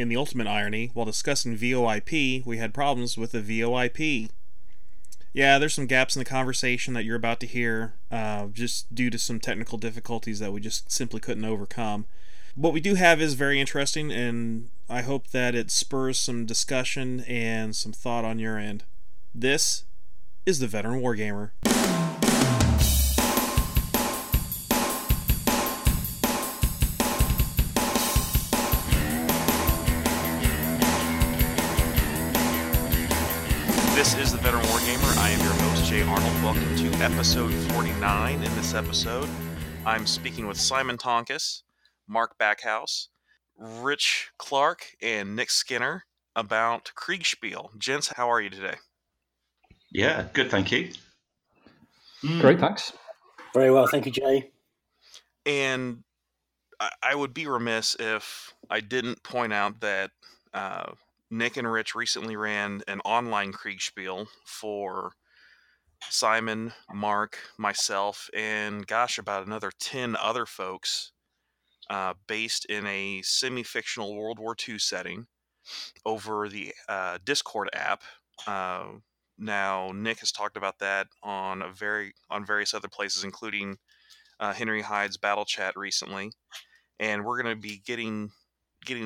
In the ultimate irony, while discussing VoIP, we had problems with the VoIP. Yeah, there's some gaps in the conversation that you're about to hear, just due to some technical difficulties that we just simply couldn't overcome. What we do have is very interesting, and I hope that it spurs some discussion and some thought on your end. This is the Veteran Wargamer. This is the Veteran Wargamer. I am your host, Jay Arnold. Welcome to episode 49. In this episode, I'm speaking with Simon Tonkiss, Mark Backhouse, Rich Clark, and Nick Skinner about Kriegsspiel. Gents, how are you today? Yeah, good, thank you. Great, thanks. Very well, thank you, Jay. And I would be remiss if I didn't point out that Nick and Rich recently ran an online Kriegspiel for Simon, Mark, myself, and gosh, about another 10 other folks based in a semi-fictional World War II setting over the Discord app. Now, Nick has talked about that on various other places, including Henry Hyde's Battlechat recently, and we're going to be getting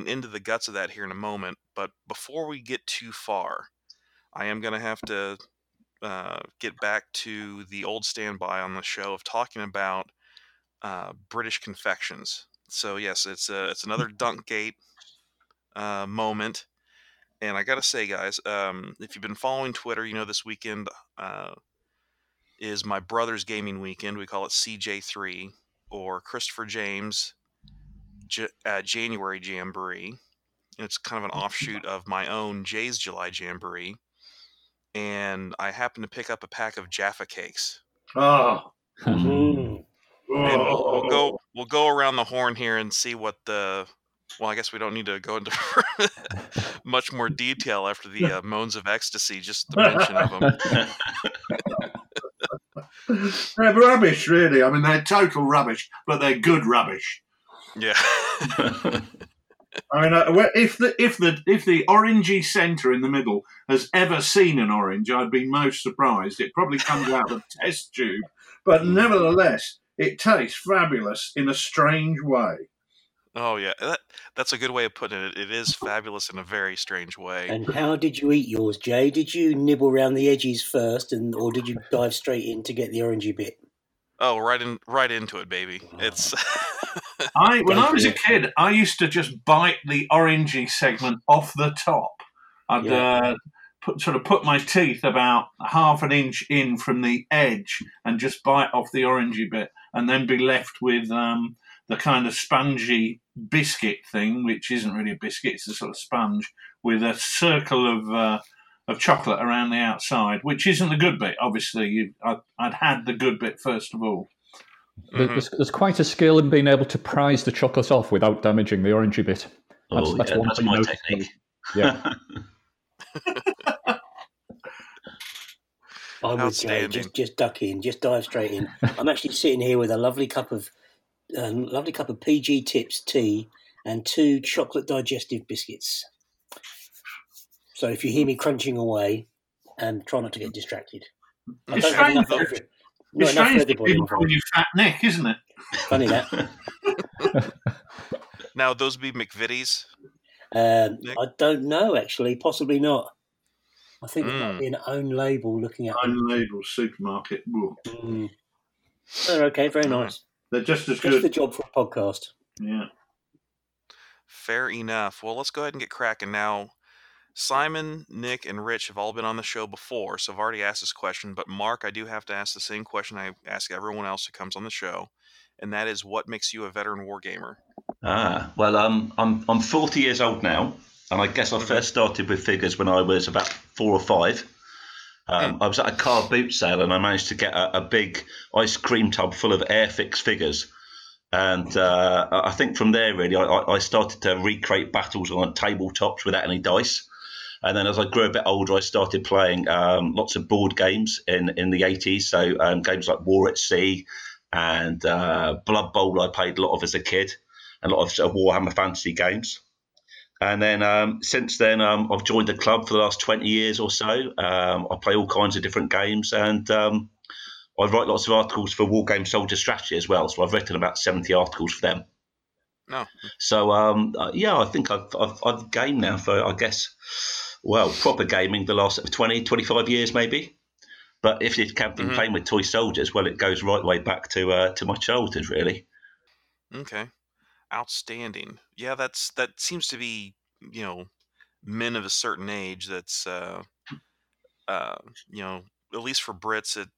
into the guts of that here in a moment. But before we get too far, I am going to have to get back to the old standby on the show of talking about British confections. So yes, it's another Dunkgate moment. And I got to say, guys, if you've been following Twitter, you know this weekend is my brother's gaming weekend. We call it CJ3, or Christopher James January Jamboree. It's kind of an offshoot of my own Jay's July Jamboree, and I happened to pick up a pack of Jaffa cakes. Oh. And we'll go around the horn here and see what the. Well, I guess we don't need to go into much more detail after the moans of ecstasy, just the mention of them. They're rubbish, really. I mean, they're total rubbish, but they're good rubbish. Yeah. I mean, if the orangey centre in the middle has ever seen an orange, I'd be most surprised. It probably comes out of a test tube, but nevertheless, it tastes fabulous in a strange way. Oh, yeah. That's a good way of putting it. It is fabulous in a very strange way. And how did you eat yours, Jay? Did you nibble around the edges first, or did you dive straight in to get the orangey bit? Oh, right into it, baby. It's When I was a kid, I used to just bite the orangey segment off the top. I'd put my teeth about half an inch in from the edge and just bite off the orangey bit, and then be left with the kind of spongy biscuit thing, which isn't really a biscuit, it's a sort of sponge with a circle of chocolate around the outside, which isn't the good bit, obviously. I'd had the good bit first of all. There's quite a skill in being able to prise the chocolate off without damaging the orangey bit. That's my technique. Yeah. I would say just duck in, just dive straight in. I'm actually sitting here with a lovely cup of PG Tips tea and two chocolate digestive biscuits. So if you hear me crunching away, and try not to get distracted. It's strange that people call you Fat Nick, isn't it? Funny that. Now, those would be McVitie's? I don't know, actually. Possibly not. I think it might be an own label looking at own label supermarket. Mm. They're okay, very nice. They're just as good. Just the job for a podcast. Yeah. Fair enough. Well, let's go ahead and get cracking now. Simon, Nick, and Rich have all been on the show before, so I've already asked this question. But Mark, I do have to ask the same question I ask everyone else who comes on the show, and that is, what makes you a veteran wargamer? Well, I'm 40 years old now, and I guess I first started with figures when I was about 4 or 5. I was at a car boot sale, and I managed to get a big ice cream tub full of Airfix figures. And I think from there, really, I started to recreate battles on tabletops without any dice. And then as I grew a bit older, I started playing lots of board games in the 80s. So games like War at Sea and Blood Bowl I played a lot of as a kid, and a lot of Warhammer Fantasy games. And then since then, I've joined the club for the last 20 years or so. I play all kinds of different games, and I write lots of articles for Wargame Soldier Strategy as well. So I've written about 70 articles for them. Oh. So, yeah, I think I've gamed now for, I guess, well, proper gaming the last 20, 25 years maybe. But if it can't be playing with toy soldiers, well, it goes right way back to my childhood, really. Okay. Outstanding. Yeah, that seems to be, you know, men of a certain age. That's, you know, at least for Brits, it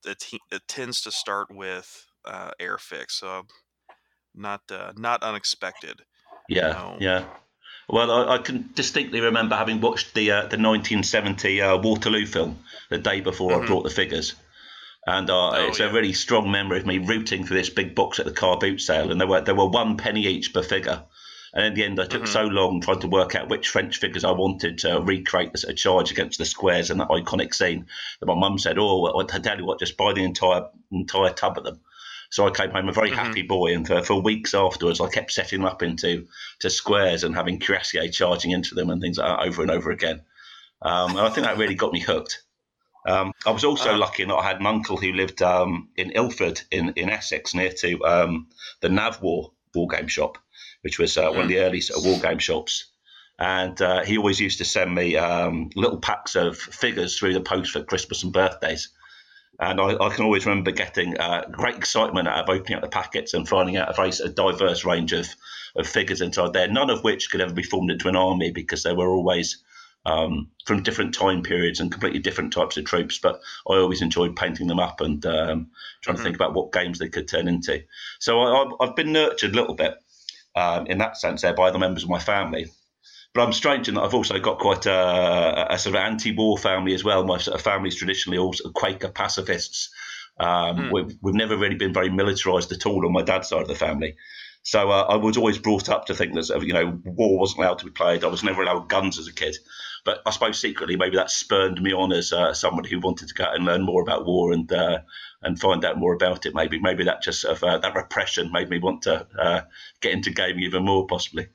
tends to start with Airfix. So not unexpected. Yeah, you know. Yeah. Well, I can distinctly remember having watched the 1970 Waterloo film the day before I brought the figures. And it's a really strong memory of me rooting for this big box at the car boot sale, and they were £1 each per figure. And in the end, I took so long trying to work out which French figures I wanted to recreate as a charge against the squares in that iconic scene that my mum said, "Oh, I tell you what, just buy the entire tub of them." So I came home a very happy boy, and for weeks afterwards, I kept setting them up into squares and having cuirassiers charging into them and things like that over and over again. And I think that really got me hooked. I was also lucky in that I had an uncle who lived in Ilford in Essex, near to the Navwar wargame shop, which was one of the early sort of wargame shops. And he always used to send me little packs of figures through the post for Christmas and birthdays. And I can always remember getting great excitement out of opening up the packets and finding out a very diverse range of figures inside there, none of which could ever be formed into an army because they were always from different time periods and completely different types of troops. But I always enjoyed painting them up and trying to think about what games they could turn into. So I've been nurtured a little bit in that sense there by the members of my family. But I'm strange in that I've also got quite a sort of anti-war family as well. My sort of family's traditionally all sort of Quaker pacifists. We've never really been very militarised at all on my dad's side of the family. So I was always brought up to think that, you know, war wasn't allowed to be played. I was never allowed guns as a kid. But I suppose secretly maybe that spurned me on as somebody who wanted to go out and learn more about war and find out more about it maybe. Maybe that just sort of, that repression made me want to get into gaming even more possibly.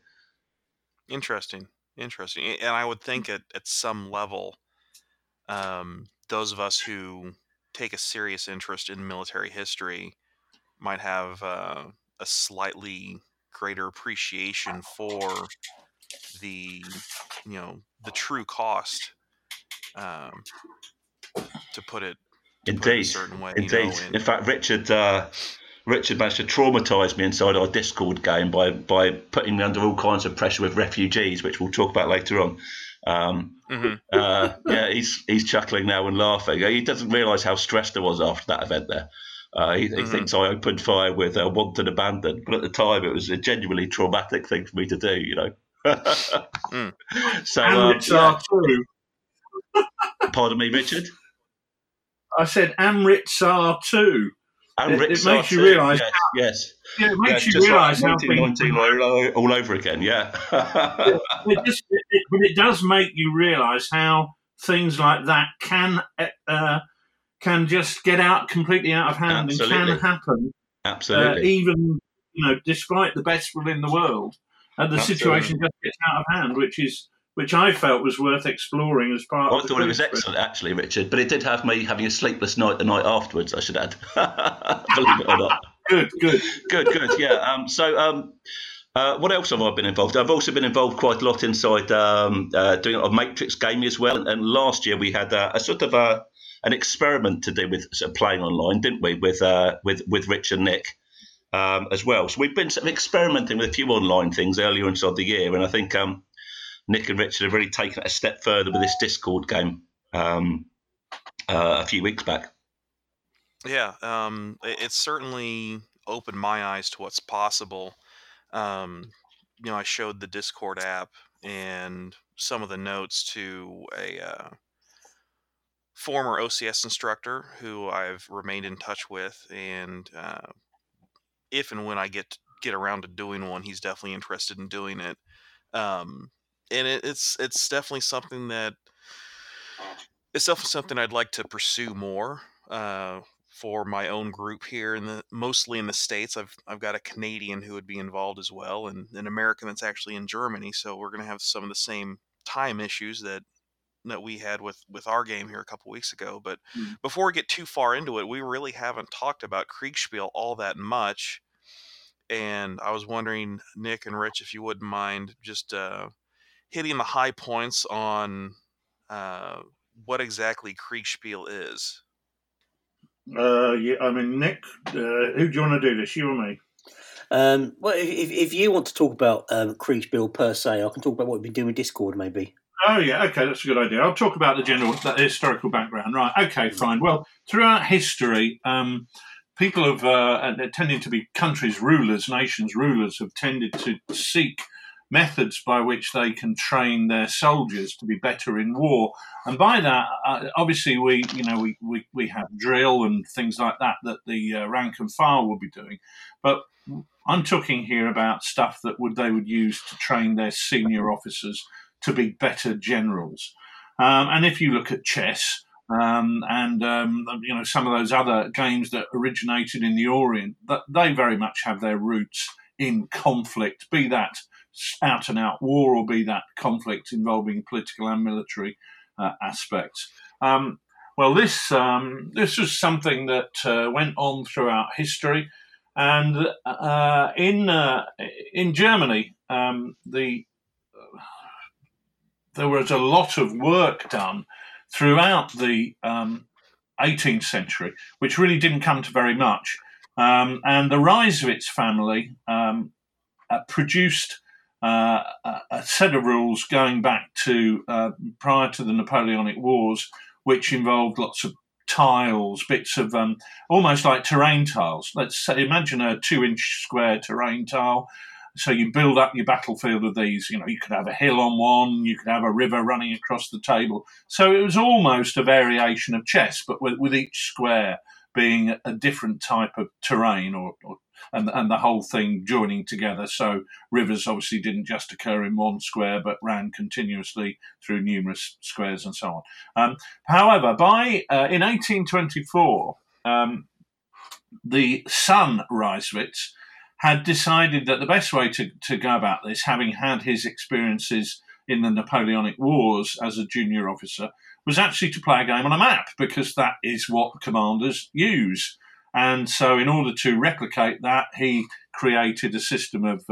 Interesting. And I would think at some level, those of us who take a serious interest in military history might have a slightly greater appreciation for the, you know, the true cost, to put it in a certain way. Indeed. You know, in fact, Richard managed to traumatise me inside our Discord game by putting me under all kinds of pressure with refugees, which we'll talk about later on. Yeah, he's chuckling now and laughing. He doesn't realise how stressed I was after that event there. He thinks I opened fire with wanton abandon, but at the time it was a genuinely traumatic thing for me to do, you know. So, and it's true. Pardon me, Richard? I said, Amrits are too. It makes you realise. Yes. Yeah, it makes you realise how things all over again. Yeah. But it does make you realise how things like that can just get out completely out of hand. Absolutely. And can happen. Absolutely. Even, you know, despite the best will in the world, and the situation just gets out of hand, which I felt was worth exploring as part of the thought it was excellent, actually, Richard, but it did have me having a sleepless night the night afterwards, I should add. Believe it or not. Good, yeah. What else have I been involved? I've also been involved quite a lot inside doing a lot of Matrix game as well, and last year we had a sort of an experiment to do with sort of playing online, didn't we, with Rich and Nick as well. So we've been sort of experimenting with a few online things earlier inside the year, and I think... Nick and Richard have really taken it a step further with this Discord game a few weeks back. Yeah, it's certainly opened my eyes to what's possible. You know, I showed the Discord app and some of the notes to a former OCS instructor who I've remained in touch with, and if and when I get around to doing one, he's definitely interested in doing it. And it's definitely something I'd like to pursue more. for my own group here, mostly in the States. I've got a Canadian who would be involved as well, and an American that's actually in Germany. So we're going to have some of the same time issues that we had with our game here a couple weeks ago. But before we get too far into it, we really haven't talked about Kriegsspiel all that much. And I was wondering, Nick and Rich, if you wouldn't mind just hitting the high points on what exactly Kriegsspiel is. Nick, who do you want to do this, you or me? Well, if you want to talk about Kriegsspiel per se, I can talk about what we've been doing with Discord, maybe. Oh, yeah, okay, that's a good idea. I'll talk about the general historical background. Right, okay, fine. Well, throughout history, people have, tending to be countries, rulers, nations, rulers, have tended to seek methods by which they can train their soldiers to be better in war. And by that, obviously, we have drill and things like that that the rank and file will be doing. But I'm talking here about stuff that they would use to train their senior officers to be better generals. And if you look at chess and some of those other games that originated in the Orient, that they very much have their roots in conflict, be that out-and-out war or be that conflict involving political and military aspects. This was something that went on throughout history. And in Germany, there was a lot of work done throughout the 18th century, which really didn't come to very much. And the Reiswitz family produced a set of rules going back to prior to the Napoleonic Wars, which involved lots of tiles, bits of almost like terrain tiles. Let's say, imagine a 2-inch square terrain tile. So you build up your battlefield of these. You could have a hill on one, you could have a river running across the table. So it was almost a variation of chess, but with each square being a different type of terrain and the whole thing joining together. So rivers obviously didn't just occur in one square, but ran continuously through numerous squares and so on. However, in 1824, the son Reiswitz had decided that the best way to go about this, having had his experiences in the Napoleonic Wars as a junior officer, was actually to play a game on a map, because that is what commanders use. And so in order to replicate that, he created a system of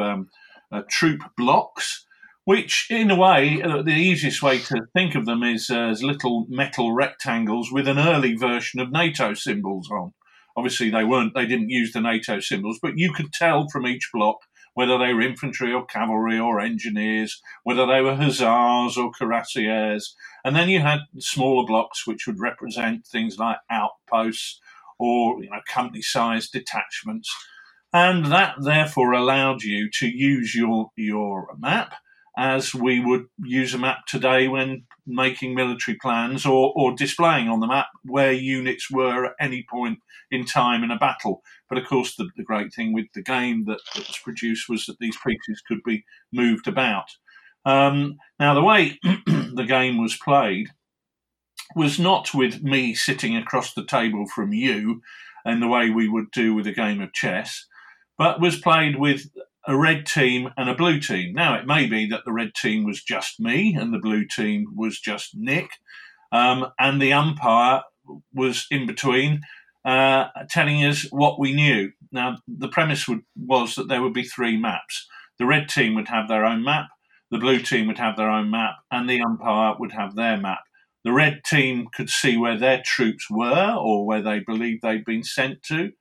troop blocks, which in a way, the easiest way to think of them is as little metal rectangles with an early version of NATO symbols on. Obviously, they didn't use the NATO symbols, but you could tell from each block whether they were infantry or cavalry or engineers, whether they were hussars or cuirassiers. And then you had smaller blocks which would represent things like outposts or company-sized detachments. And that, therefore, allowed you to use your map as we would use a map today when making military plans or displaying on the map where units were at any point in time in a battle. But, of course, the great thing with the game that was produced was that these pieces could be moved about. Now, the way the game was played was not with me sitting across the table from you and the way we would do with a game of chess, but was played with a red team and a blue team. Now, it may be that the red team was just me and the blue team was just Nick, and the umpire was in between telling us what we knew. Now, the premise was that there would be three maps. The red team would have their own map, the blue team would have their own map, and the umpire would have their map. The red team could see where their troops were or where they believed they'd been sent to.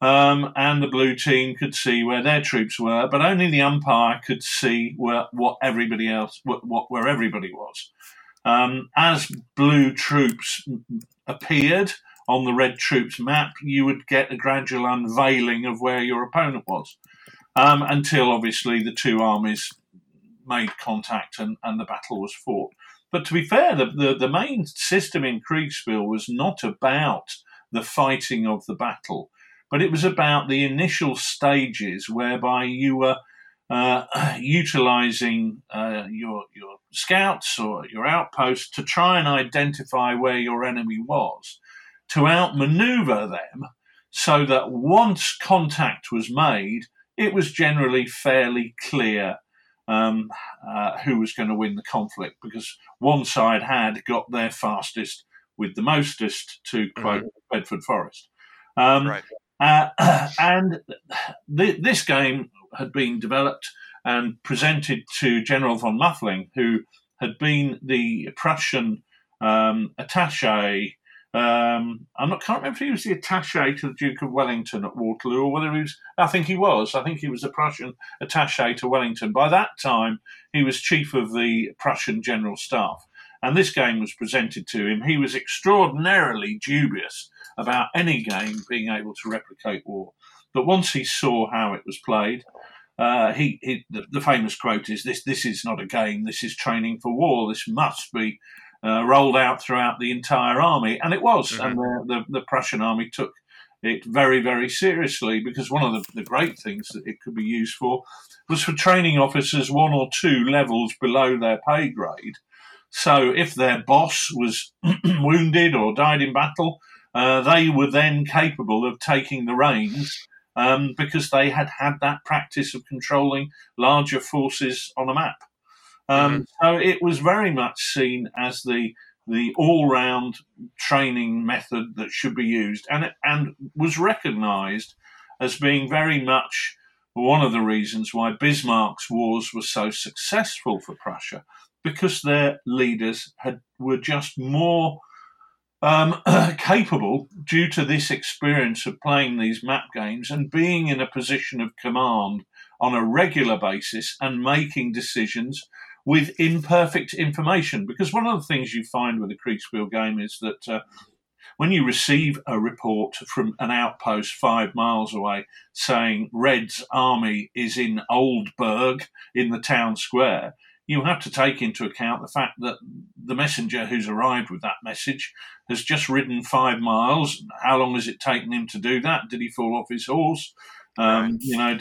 And the blue team could see where their troops were, but only the umpire could see where everybody was. As blue troops appeared on the red troops map, you would get a gradual unveiling of where your opponent was, until obviously the two armies made contact and the battle was fought. But to be fair, the main system in Kriegsspiel was not about the fighting of the battle, but it was about the initial stages whereby you were utilising your scouts or your outposts to try and identify where your enemy was. to outmaneuver them so that once contact was made, it was generally fairly clear who was going to win the conflict, because one side had got there fastest with the mostest, to quote Bedford Forest. And this game had been developed and presented to General von Muffling, who had been the Prussian attaché. I can't remember if he was the attaché to the Duke of Wellington at Waterloo or whether he was. I think he was. I think he was the Prussian attaché to Wellington. By that time, he was chief of the Prussian General Staff, and this game was presented to him. He was extraordinarily dubious about any game being able to replicate war, but once he saw how it was played, the famous quote is, this is not a game, this is training for war, this must be rolled out throughout the entire army. And it was, and the Prussian army took it very, very seriously, because one of the great things that it could be used for was for training officers one or two levels below their pay grade. So if their boss was wounded or died in battle, they were then capable of taking the reins, because they had had that practice of controlling larger forces on a map. So it was very much seen as the all-round training method that should be used, and was recognised as being very much one of the reasons why Bismarck's wars were so successful for Prussia, because their leaders were just more capable due to this experience of playing these map games and being in a position of command on a regular basis and making decisions with imperfect information. Because one of the things you find with a Kriegsspiel game is that when you receive a report from an outpost 5 miles away saying Red's army is in Oldburg in the town square, you have to take into account the fact that the messenger who's arrived with that message has just ridden 5 miles. How long has it taken him to do that? Did he fall off his horse? Did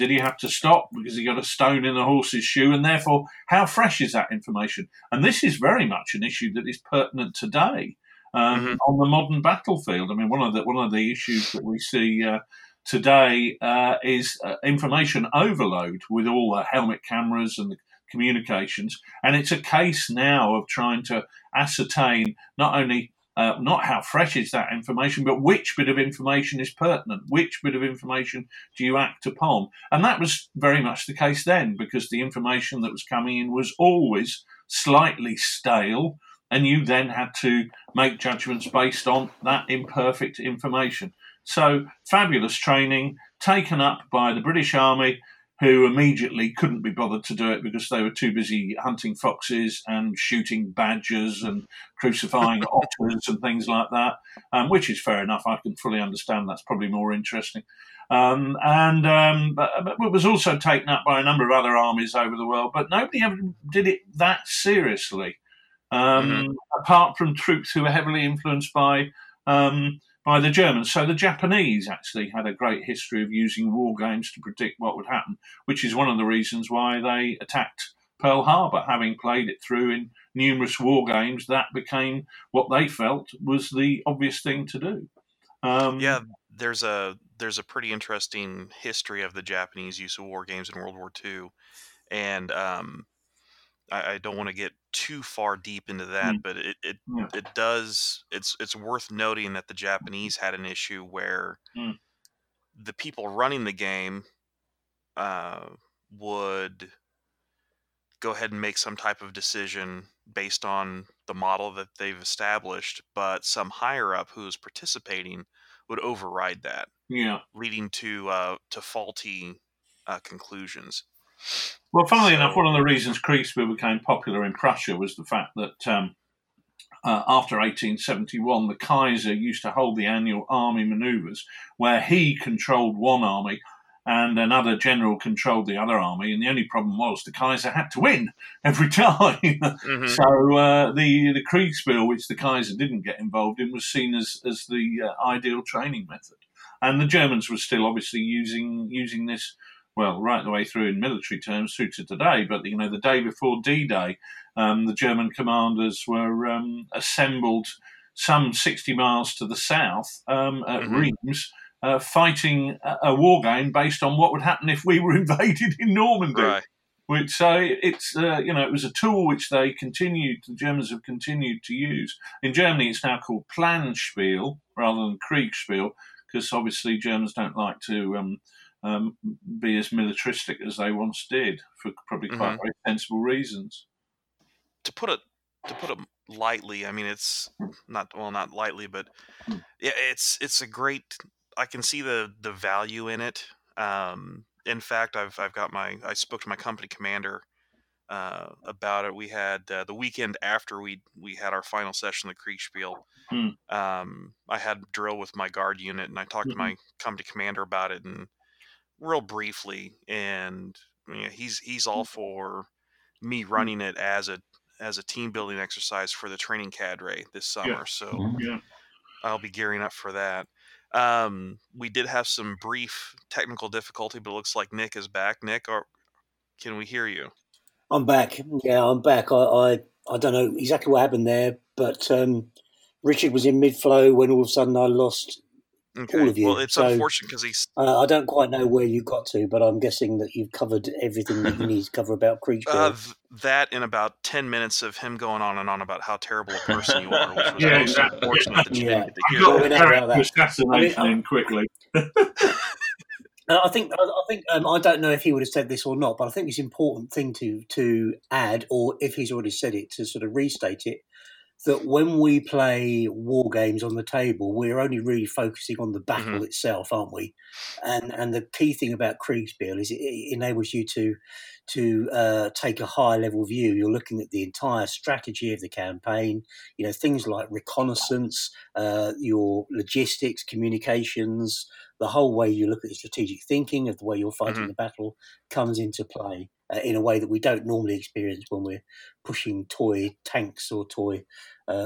he have to stop because he got a stone in the horse's shoe? And therefore, how fresh is that information? And this is very much an issue that is pertinent today on the modern battlefield. I mean, one of the issues that we see today is information overload with all the helmet cameras and the communications, and it's a case now of trying to ascertain not only not how fresh is that information, but which bit of information is pertinent, which bit of information do you act upon. And that was very much the case then, because the information that was coming in was always slightly stale, and you then had to make judgments based on that imperfect information. So fabulous training taken up by the British Army, who immediately couldn't be bothered to do it because they were too busy hunting foxes and shooting badgers and crucifying otters and things like that, which is fair enough. I can fully understand that's probably more interesting. But it was also taken up by a number of other armies over the world, but nobody ever did it that seriously, apart from troops who were heavily influenced by the Germans. So the Japanese actually had a great history of using war games to predict what would happen, which is one of the reasons why they attacked Pearl Harbor. Having played it through in numerous war games, that became what they felt was the obvious thing to do. There's a pretty interesting history of the Japanese use of war games in World War II, and I don't want to get too far deep into that, but it does. It's worth noting that the Japanese had an issue where the people running the game would go ahead and make some type of decision based on the model that they've established, but some higher up who's participating would override that, leading to faulty conclusions. Well, funnily enough, one of the reasons Kriegsspiel became popular in Prussia was the fact that after 1871, the Kaiser used to hold the annual army manoeuvres where he controlled one army and another general controlled the other army, and the only problem was the Kaiser had to win every time. So the Kriegsspiel, which the Kaiser didn't get involved in, was seen as the ideal training method. And the Germans were still obviously using this, well, right the way through in military terms through to today. But, the day before D-Day, the German commanders were assembled some 60 miles to the south at Reims, fighting a war game based on what would happen if we were invaded in Normandy. Right. Which it's you know, it was a tool which they continued, the Germans have continued to use. In Germany, it's now called Planspiel rather than Kriegsspiel, because obviously Germans don't like to be as militaristic as they once did for probably quite very sensible reasons. To put it lightly, I mean, it's not lightly, but yeah, it's a great. I can see the value in it. In fact, I spoke to my company commander about it. We had the weekend after we had our final session of the Kriegsspiel. I had drill with my guard unit, and I talked to my company commander about it, and real briefly. And you know, he's all for me running it as a team building exercise for the training cadre this summer. Yeah. So yeah. I'll be gearing up for that. We did have some brief technical difficulty, but it looks like Nick is back. Nick, can we hear you? I'm back. Yeah, I'm back. I don't know exactly what happened there, but Richard was in mid-flow when all of a sudden I lost all of you. Well, it's so unfortunate because he's... I don't quite know where you got to, but I'm guessing that you've covered everything that you need to cover about Creature. That in about 10 minutes of him going on and on about how terrible a person you are, which was exactly. Unfortunate that you didn't get to hear. I mean, quickly. I think I don't know if he would have said this or not, but I think it's an important thing to add, or if he's already said it, to sort of restate it, that when we play war games on the table, we're only really focusing on the battle itself, aren't we? And the key thing about Kriegsspiel is it enables you to take a higher level view. You're looking at the entire strategy of the campaign, you know, things like reconnaissance, your logistics, communications, the whole way you look at the strategic thinking of the way you're fighting the battle comes into play in a way that we don't normally experience when we're pushing toy tanks or toy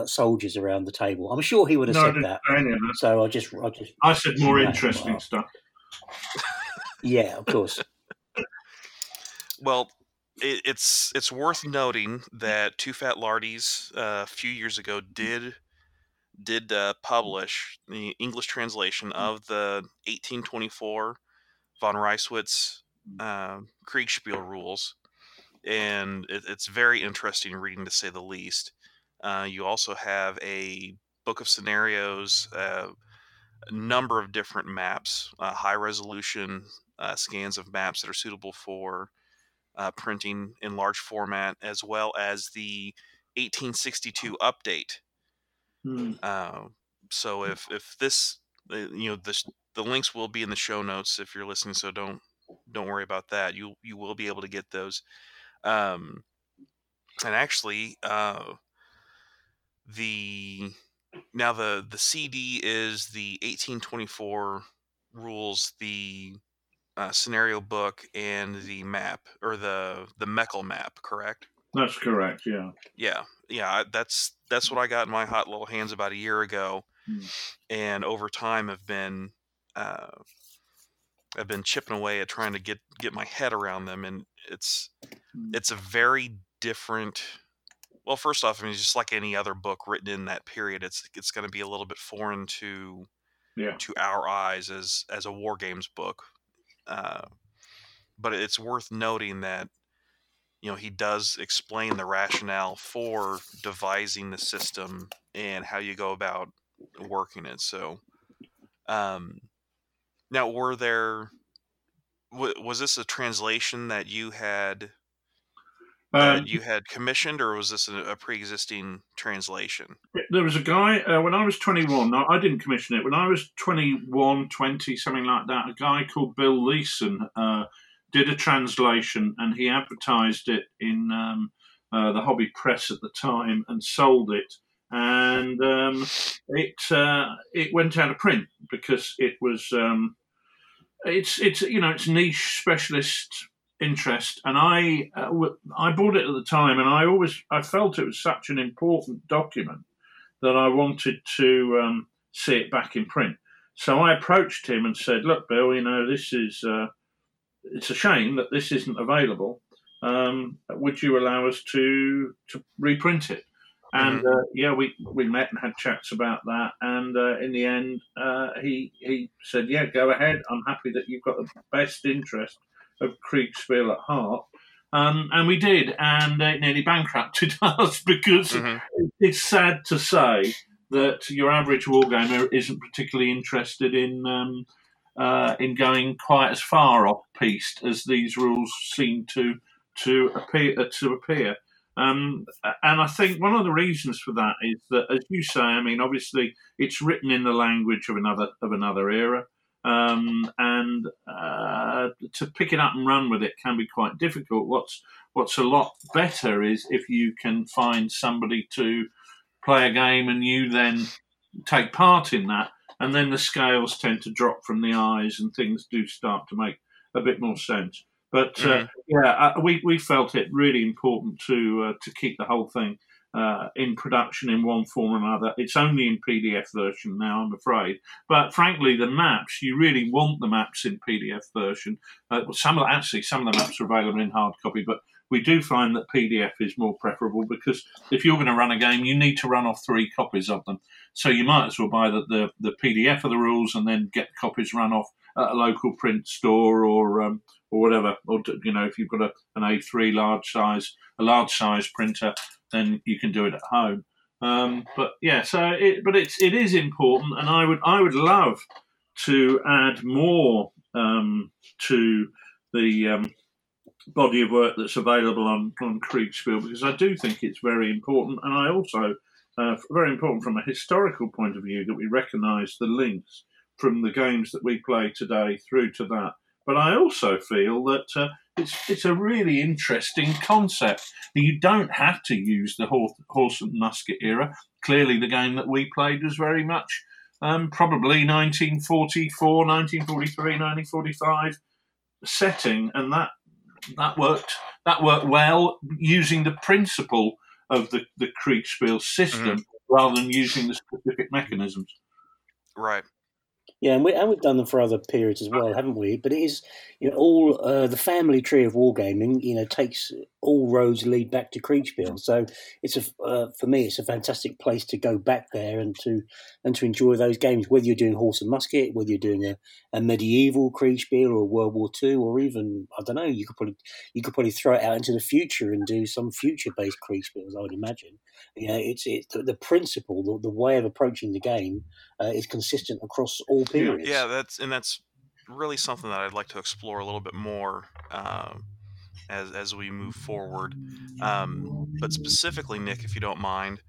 soldiers around the table. I'm sure he would have said that. So I said more interesting stuff. Yeah, of course. Well, it's worth noting that Two Fat Lardies a few years ago did publish the English translation of the 1824 von Reiswitz Kriegsspiel rules, and it's very interesting reading, to say the least. You also have a book of scenarios, a number of different maps, high-resolution scans of maps that are suitable for printing in large format, as well as the 1862 update. So if this, you know, the links will be in the show notes if you're listening, so don't worry about that. You will be able to get those. And actually, the CD is the 1824 rules, the scenario book, and the map, or the Meckel map, correct? That's correct. Yeah. That's what I got in my hot little hands about a year ago, and over time I've been chipping away at trying to get my head around them, and it's a very different. Well, first off, I mean, just like any other book written in that period, it's going to be a little bit foreign to our eyes as a war games book, but it's worth noting that. You know, he does explain the rationale for devising the system and how you go about working it. So, now, was this a translation that you had commissioned, or was this a pre-existing translation? There was a guy, when I was 21, I didn't commission it, when I was 21, 20, something like that, a guy called Bill Leeson, did a translation, and he advertised it in the Hobby Press at the time and sold it. And it went out of print because it was it's you know, it's niche specialist interest. And I bought it at the time, and I felt it was such an important document that I wanted to see it back in print. So I approached him and said, "Look, Bill, you know, this is." It's a shame that this isn't available. Would you allow us to reprint it? And yeah, we met and had chats about that. And in the end, he said, "Yeah, go ahead. I'm happy that you've got the best interest of Kriegsspiel at heart." And we did, and it nearly bankrupted us because it's sad to say that your average wargamer isn't particularly interested in going quite as far off piste as these rules seem to appear. And I think one of the reasons for that is that, as you say, I mean, obviously it's written in the language of another era, and to pick it up and run with it can be quite difficult. What's a lot better is if you can find somebody to play a game and you then take part in that, and then the scales tend to drop from the eyes and things do start to make a bit more sense. But we felt it really important to keep the whole thing in production in one form or another. It's only in PDF version now, I'm afraid. But frankly, the maps, you really want the maps in PDF version. Some of the maps are available in hard copy, but we do find that PDF is more preferable because if you're going to run a game, you need to run off three copies of them. So you might as well buy the PDF of the rules and then get copies run off at a local print store or whatever. Or, you know, if you've got an A3 large size printer, then you can do it at home. It is important, and I would love to add more to the body of work that's available on Kriegsspiel, because I do think it's very important, and I also very important from a historical point of view that we recognise the links from the games that we play today through to that. But I also feel that it's a really interesting concept. You don't have to use the horse and musket era. Clearly, the game that we played was very much probably 1944, 1943, 1945 setting, and that worked well using the principle of the Kriegsspiel system rather than using the specific mechanisms. Right. Yeah, and we've done them for other periods as well, haven't we? But it is, you know, all the family tree of wargaming, you know, takes all roads lead back to Kriegsspiel. So it's for me, it's a fantastic place to go back there and to enjoy those games. Whether you're doing horse and musket, whether you're doing a medieval Kriegsspiel or World War II, or even I don't know, you could probably throw it out into the future and do some future based Kriegsspiels, I would imagine. You know, it's the principle, the way of approaching the game is consistent across all periods. Yeah, that's really something that I'd like to explore a little bit more as we move forward. But specifically, Nick, if you don't mind,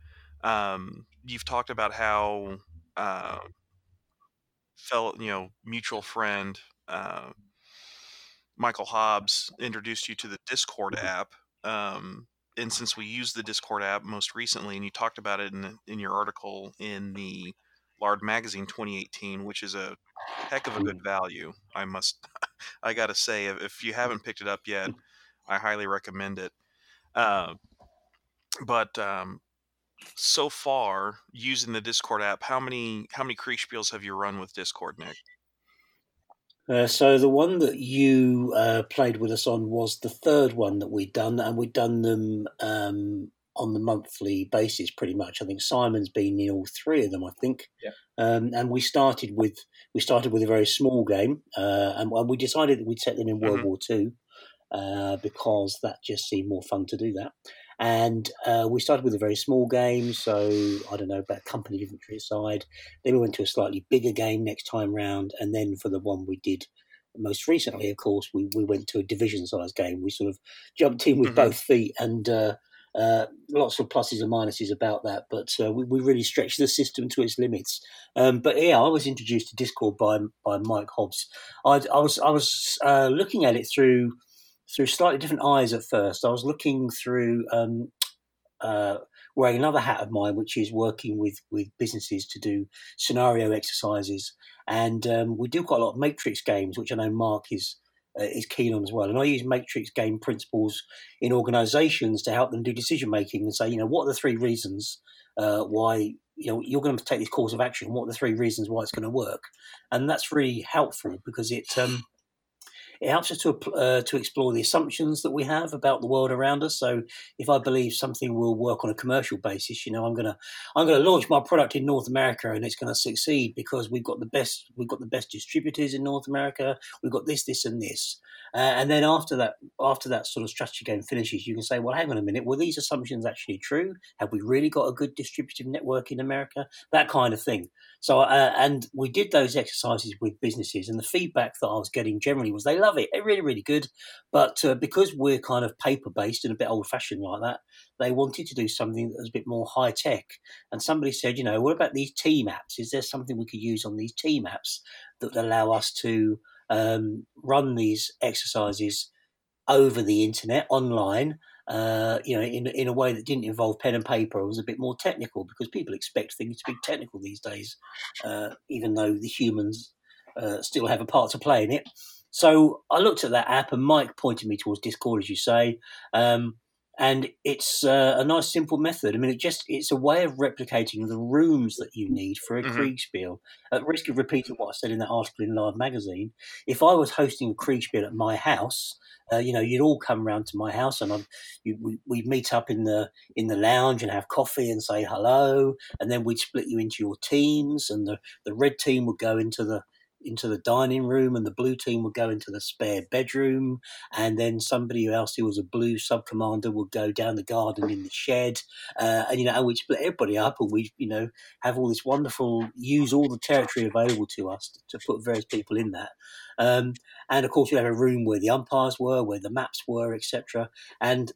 you've talked about how mutual friend Michael Hobbs introduced you to the Discord app. And since we used the Discord app most recently, and you talked about it in your article in the Lard Magazine 2018, which is a heck of a good value. I gotta say, if you haven't picked it up yet, I highly recommend it. But so far, using the Discord app, how many Kriegsspiels have you run with Discord, Nick? So the one that you played with us on was the third one that we'd done, and we'd done them on the monthly basis, pretty much. I think Simon's been in all three of them, I think. Yeah. And we started with a very small game, and we decided that we'd set them in World War II because that just seemed more fun to do that. And we started with a very small game, so I don't know, about a company infantry aside. Then we went to a slightly bigger game next time round, and then for the one we did most recently, of course, we went to a division-sized game. We sort of jumped in with both feet and... lots of pluses and minuses about that, but we really stretched the system to its limits. I was introduced to Discord by Mike Hobbs. I was looking at it through slightly different eyes at first. I was looking through wearing another hat of mine, which is working with businesses to do scenario exercises, and we do quite a lot of Matrix games, which I know Mark is keen on as well. And I use Matrix game principles in organisations to help them do decision-making and say, you know, what are the three reasons why, you know, you're going to take this course of action, what are the three reasons why it's going to work? And that's really helpful because it It helps us to explore the assumptions that we have about the world around us. So if I believe something will work on a commercial basis, you know, I'm going to launch my product in North America and it's going to succeed because we've got the best distributors in North America. We've got this, and this. And then after that sort of strategy game finishes, you can say, well, hang on a minute. Were these assumptions actually true? Have we really got a good distributive network in America? That kind of thing. So, and we did those exercises with businesses, and the feedback that I was getting generally was they love it. They're really, really good. But because we're kind of paper-based and a bit old-fashioned like that, they wanted to do something that was a bit more high-tech. And somebody said, you know, what about these team apps? Is there something we could use on these team apps that would allow us to run these exercises over the internet, online, you know, in a way that didn't involve pen and paper? It was a bit more technical because people expect things to be technical these days, even though the humans still have a part to play in it. So I looked at that app, and Mike pointed me towards Discord, as you say, and it's a nice, simple method. I mean, it's a way of replicating the rooms that you need for a Kriegsspiel. At risk of repeating what I said in that article in Lard Magazine, if I was hosting a Kriegsspiel at my house, you know, you'd all come round to my house, and we'd meet up in the lounge and have coffee and say hello, and then we'd split you into your teams, and the red team would go into the dining room, and the blue team would go into the spare bedroom, and then somebody else who was a blue sub-commander would go down the garden in the shed, and, you know, and we'd split everybody up, and we'd, you know, have all this wonderful, use all the territory available to us to put various people in that. And, of course, we'd have a room where the umpires were, where the maps were, etc. And,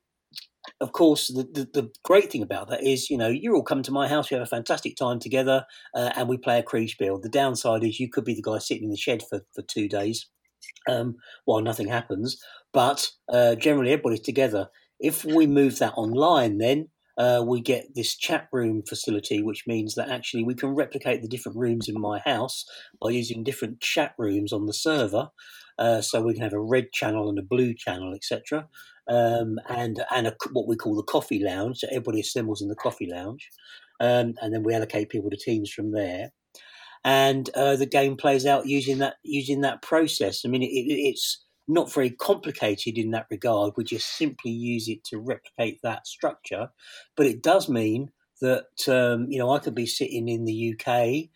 of course, the great thing about that is, you know, you all come to my house, we have a fantastic time together, and we play a Kriegsspiel. The downside is you could be the guy sitting in the shed for 2 days while nothing happens. But generally, everybody's together. If we move that online, then we get this chat room facility, which means that actually we can replicate the different rooms in my house by using different chat rooms on the server. So we can have a red channel and a blue channel, etc., and what we call the coffee lounge. So everybody assembles in the coffee lounge, and then we allocate people to teams from there. And the game plays out using that process. I mean, it's not very complicated in that regard. We just simply use it to replicate that structure, but it does mean that you know, I could be sitting in the UK.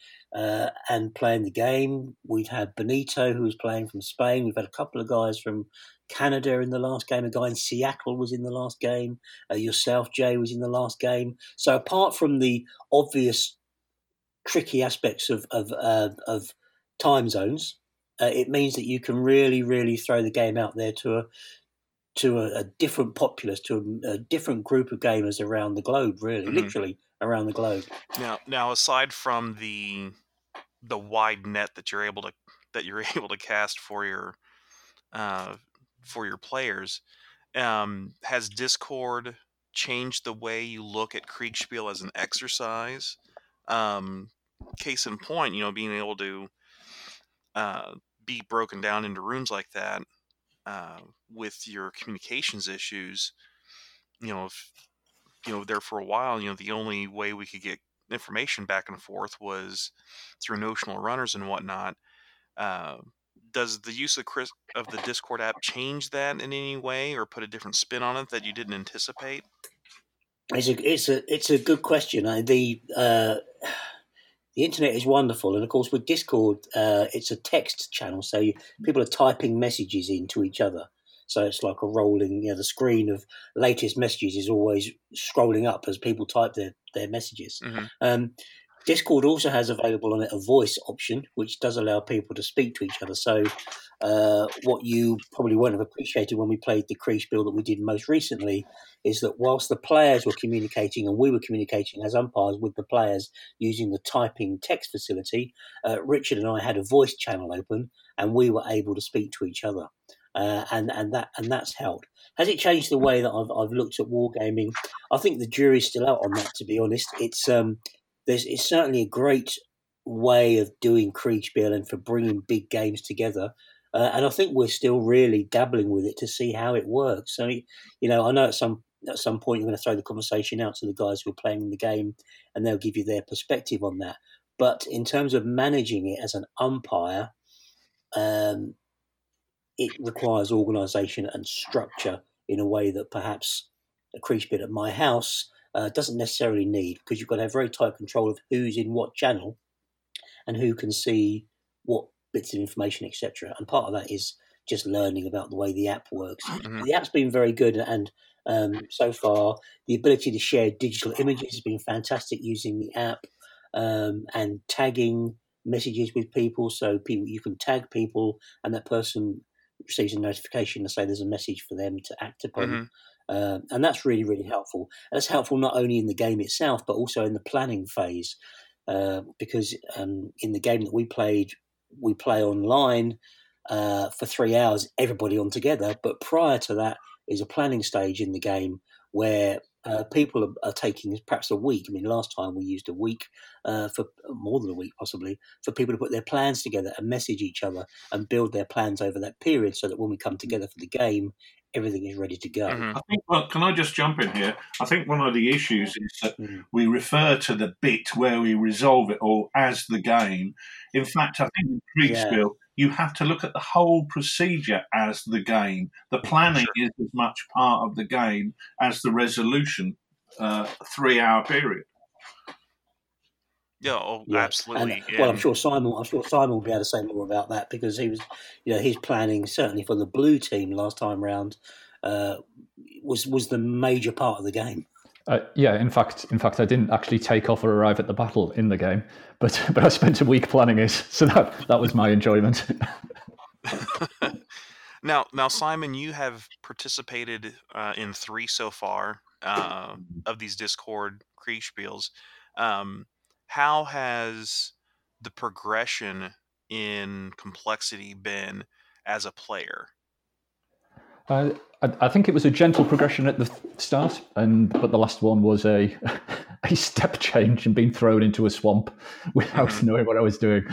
And playing the game. We've had Benito, who was playing from Spain. We've had a couple of guys from Canada in the last game. A guy in Seattle was in the last game. Yourself, Jay, was in the last game. So apart from the obvious tricky aspects of time zones, it means that you can really, really throw the game out there to a different populace, to a different group of gamers around the globe, really, literally around the globe. Now, aside from the wide net that you're able to cast for your players, has Discord changed the way you look at Kriegsspiel as an exercise? Case in point, you know, being able to be broken down into rooms like that with your communications issues, you know, if you know, there for a while, you know, the only way we could get information back and forth was through notional runners and whatnot. Does the use of the Discord app change that in any way, or put a different spin on it that you didn't anticipate? It's a good question. The internet is wonderful, and of course with Discord, it's a text channel, so people are typing messages into each other. So it's like a rolling, you know, the screen of latest messages is always scrolling up as people type their messages. Discord also has available on it a voice option, which does allow people to speak to each other. So what you probably won't have appreciated when we played the Kriegsspiel that we did most recently is that whilst the players were communicating and we were communicating as umpires with the players using the typing text facility, Richard and I had a voice channel open and we were able to speak to each other. And that's helped. Has it changed the way that I've looked at wargaming? I think the jury's still out on that, to be honest. It's certainly a great way of doing Kriegsspiel and for bringing big games together. And I think we're still really dabbling with it to see how it works. So, you know, I know at some point you're going to throw the conversation out to the guys who are playing the game, and they'll give you their perspective on that. But in terms of managing it as an umpire, it requires organisation and structure in a way that perhaps a Kriegsspiel at my house doesn't necessarily need, because you've got to have very tight control of who's in what channel and who can see what bits of information, etc. And part of that is just learning about the way the app works. Mm-hmm. The app's been very good, and so far the ability to share digital images has been fantastic using the app, and tagging messages with people. So you can tag people and that person receives a notification to say there's a message for them to act upon. Mm-hmm. And that's really, really helpful. And it's helpful not only in the game itself, but also in the planning phase, because in the game that we played, we play online for 3 hours, everybody on together. But prior to that is a planning stage in the game where people are taking perhaps a week. I mean, last time we used a week, for more than a week possibly, for people to put their plans together and message each other and build their plans over that period, so that when we come together for the game, everything is ready to go. Mm-hmm. I think, can I just jump in here? I think one of the issues is that we refer to the bit where we resolve it all as the game. In fact, I think in Kriegsspiel, you have to look at the whole procedure as the game. The planning is as much part of the game as the resolution 3 hour period. Yeah, oh, yeah, absolutely. And, well, I'm sure Simon will be able to say more about that, because he was, his planning certainly for the blue team last time round was the major part of the game. In fact, I didn't actually take off or arrive at the battle in the game, but I spent a week planning it, so that was my enjoyment. Now, Simon, you have participated in three so far of these Discord Kriegsspiels. How has the progression in complexity been as a player? I think it was a gentle progression at the start, but the last one was a step change and being thrown into a swamp without knowing what I was doing.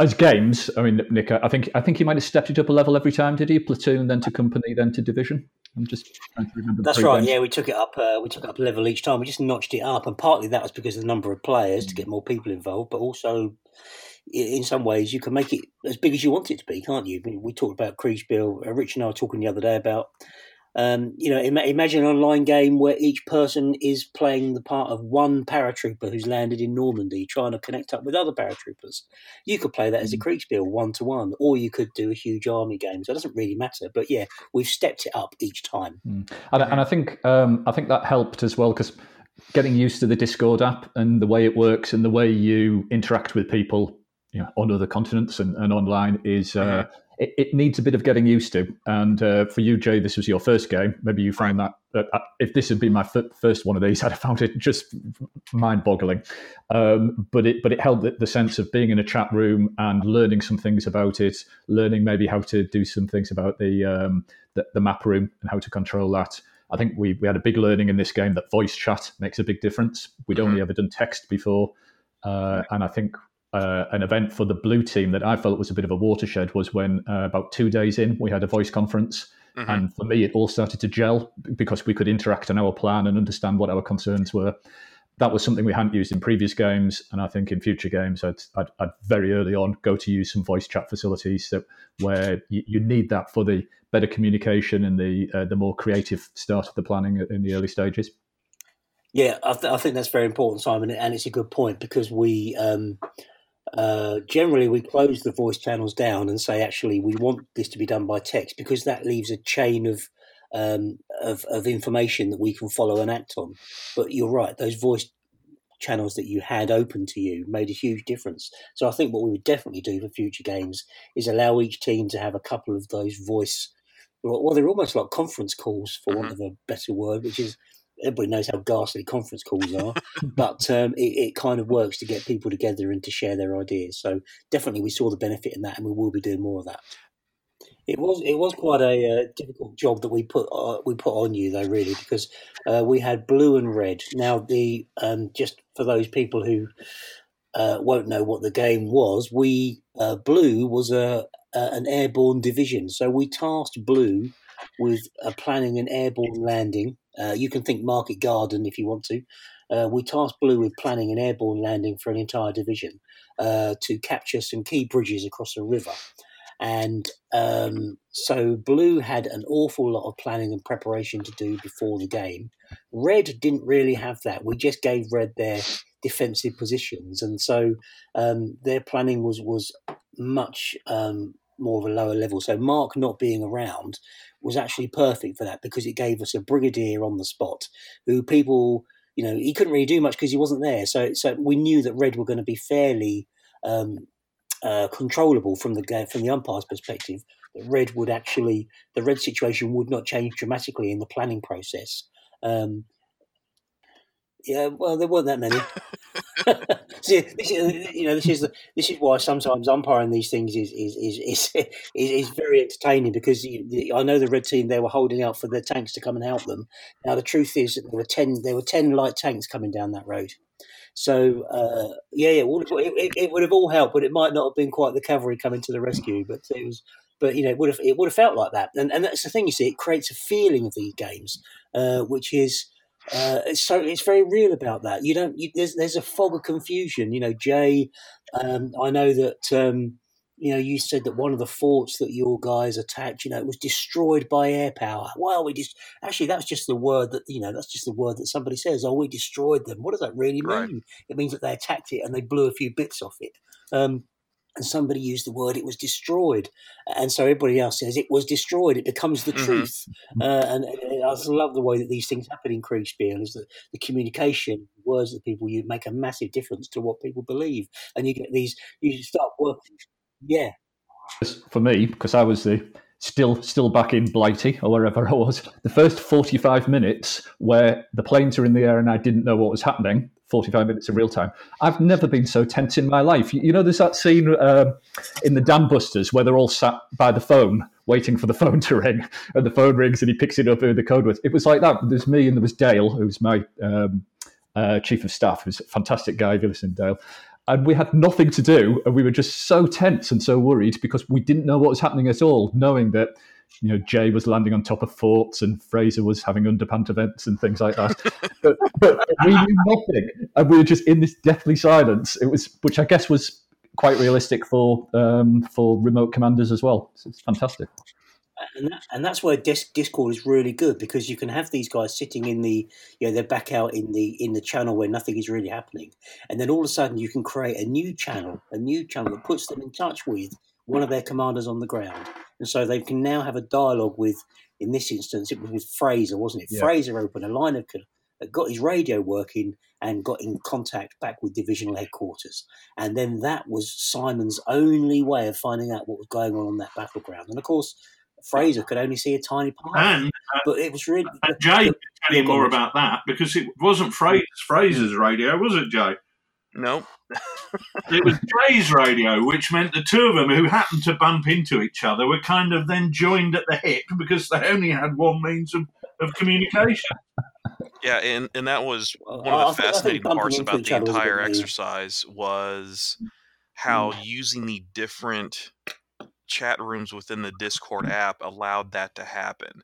As games, I mean, Nick, I think he might have stepped it up a level every time, did he? Platoon, then to company, then to division. I'm just trying to remember. That's right. Games. Yeah, we took it up. We took it up a level each time. We just notched it up, and partly that was because of the number of players to get more people involved, but also in some ways you can make it as big as you want it to be, can't you? I mean, we talked about Kriegsspiel. Rich and I were talking the other day about imagine an online game where each person is playing the part of one paratrooper who's landed in Normandy trying to connect up with other paratroopers. You could play that as a Kriegsspiel 1-to-1, or you could do a huge army game. So it doesn't really matter. But yeah, we've stepped it up each time. Mm. And I think that helped as well, because getting used to the Discord app and the way it works and the way you interact with people on other continents and online is... It needs a bit of getting used to. And for you, Jay, this was your first game. Maybe you found that if this had been my first one of these, I'd have found it just mind-boggling. But it held the sense of being in a chat room and learning some things about it, learning maybe how to do some things about the map room and how to control that. I think we had a big learning in this game that voice chat makes a big difference. We'd only ever done text before. And I think... an event for the blue team that I felt was a bit of a watershed was when about 2 days in, we had a voice conference. Mm-hmm. And for me, it all started to gel because we could interact on our plan and understand what our concerns were. That was something we hadn't used in previous games. And I think in future games, I'd very early on go to use some voice chat facilities where you need that for the better communication and the more creative start of the planning in the early stages. Yeah, I think that's very important, Simon. And it's a good point, because we... generally we close the voice channels down and say actually we want this to be done by text, because that leaves a chain of information that we can follow and act on. But you're right, those voice channels that you had open to you made a huge difference. So I think what we would definitely do for future games is allow each team to have a couple of those voice, well, they're almost like conference calls for want of a better word, which is, everybody knows how ghastly conference calls are, but it kind of works to get people together and to share their ideas. So definitely we saw the benefit in that, and we will be doing more of that. It was quite a difficult job that we put on you, though, really, because we had blue and red. Now, just for those people who won't know what the game was, we blue was an airborne division. So we tasked blue with planning an airborne landing. You can think Market Garden if you want to, we tasked Blue with planning an airborne landing for an entire division to capture some key bridges across the river. And so Blue had an awful lot of planning and preparation to do before the game. Red didn't really have that. We just gave Red their defensive positions. And so their planning was much more of a lower level. So Mark not being around was actually perfect for that, because it gave us a brigadier on the spot who people, you know, he couldn't really do much because he wasn't there. So we knew that Red were going to be fairly... controllable from the umpire's perspective. That Red would actually, the Red situation would not change dramatically in the planning process. There weren't that many. See, this is why sometimes umpiring these things is very entertaining, because I know the Red team, they were holding out for their tanks to come and help them. Now the truth is that there were ten light tanks coming down that road. So, it would have all helped, but it might not have been quite the cavalry coming to the rescue. But it was, it would have felt like that. And that's the thing, you see, it creates a feeling of these games, which is so it's very real about that. There's a fog of confusion. You know, Jay, I know that you said that one of the forts that your guys attacked, it was destroyed by air power. Well, that's just the word that somebody says. Oh, we destroyed them. What does that really mean? Right. It means that they attacked it and they blew a few bits off it. And somebody used the word, it was destroyed. And so everybody else says it was destroyed. It becomes the truth. And I just love the way that these things happen in Kriegsspiel, is that the communication, words that people use make a massive difference to what people believe. And you get these, you start working. Yeah, for me, because I was still back in Blighty or wherever I was. The first 45 minutes where the planes are in the air and I didn't know what was happening. 45 minutes in real time. I've never been so tense in my life. There's that scene in the Dam Busters where they're all sat by the phone waiting for the phone to ring, and the phone rings and he picks it up who the code was. It was like that. There's me and there was Dale, who's my chief of staff, who's a fantastic guy. If you listen, Dale. And we had nothing to do, and we were just so tense and so worried because we didn't know what was happening at all, knowing that, Jay was landing on top of forts and Fraser was having underpant events and things like that. but we knew nothing, and we were just in this deathly silence. It was, which I guess was quite realistic for remote commanders as well. So it's fantastic. And that's where Discord is really good, because you can have these guys sitting in the, they're back out in the channel where nothing is really happening, and then all of a sudden you can create a new channel that puts them in touch with one of their commanders on the ground, and so they can now have a dialogue with. In this instance, it was with Fraser, wasn't it? Yeah. Fraser opened a line of, got his radio working and got in contact back with divisional headquarters. And then that was Simon's only way of finding out what was going on that battleground. And of course, Fraser could only see a tiny part, but it was really. And Jay could tell you more about that, because it wasn't Fraser's radio, was it, Jay? No, it was Jay's radio, which meant the two of them, who happened to bump into each other, were kind of then joined at the hip, because they only had one means of communication. Yeah, and that was one of the fascinating parts about the entire exercise was how using the different chat rooms within the Discord app allowed that to happen.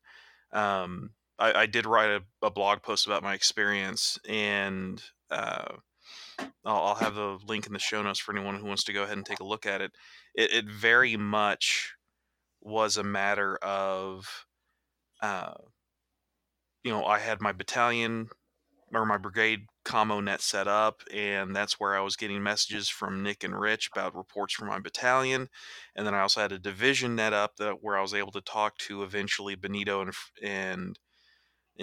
I did write a blog post about my experience, and I'll have the link in the show notes for anyone who wants to go ahead and take a look at it. It very much was a matter of, I had my battalion or my brigade commo net set up, and that's where I was getting messages from Nick and Rich about reports from my battalion. And then I also had a division net up where I was able to talk to eventually Benito and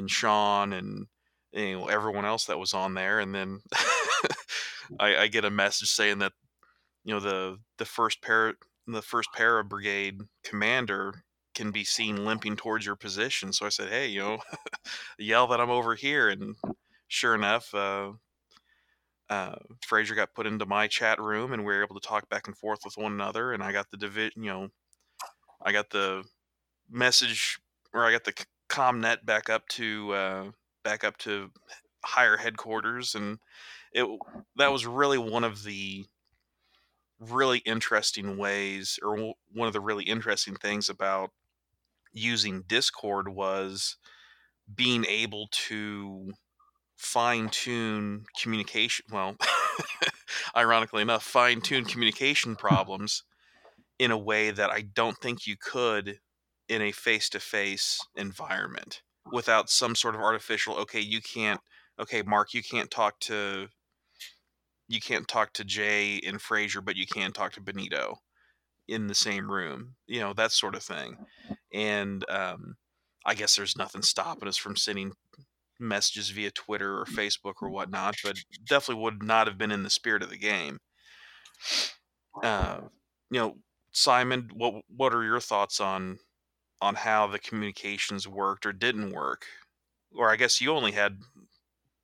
Sean and everyone else that was on there. And then I get a message saying that, the first para brigade commander can be seen limping towards your position. So I said, hey, yell that I'm over here. And sure enough, Fraser got put into my chat room, and we were able to talk back and forth with one another. And I got the I got the comnet back up to higher headquarters, and that was really one of the really interesting ways, or one of the really interesting things about using Discord was being able to fine-tune communication, well, ironically enough, fine-tune communication problems in a way that I don't think you could in a face-to-face environment without some sort of artificial, Mark, you can't talk to Jay and Fraser, but you can talk to Benito in the same room, that sort of thing. And I guess there's nothing stopping us from sending messages via Twitter or Facebook or whatnot, but definitely would not have been in the spirit of the game. Simon, what are your thoughts on how the communications worked or didn't work? Or I guess you only had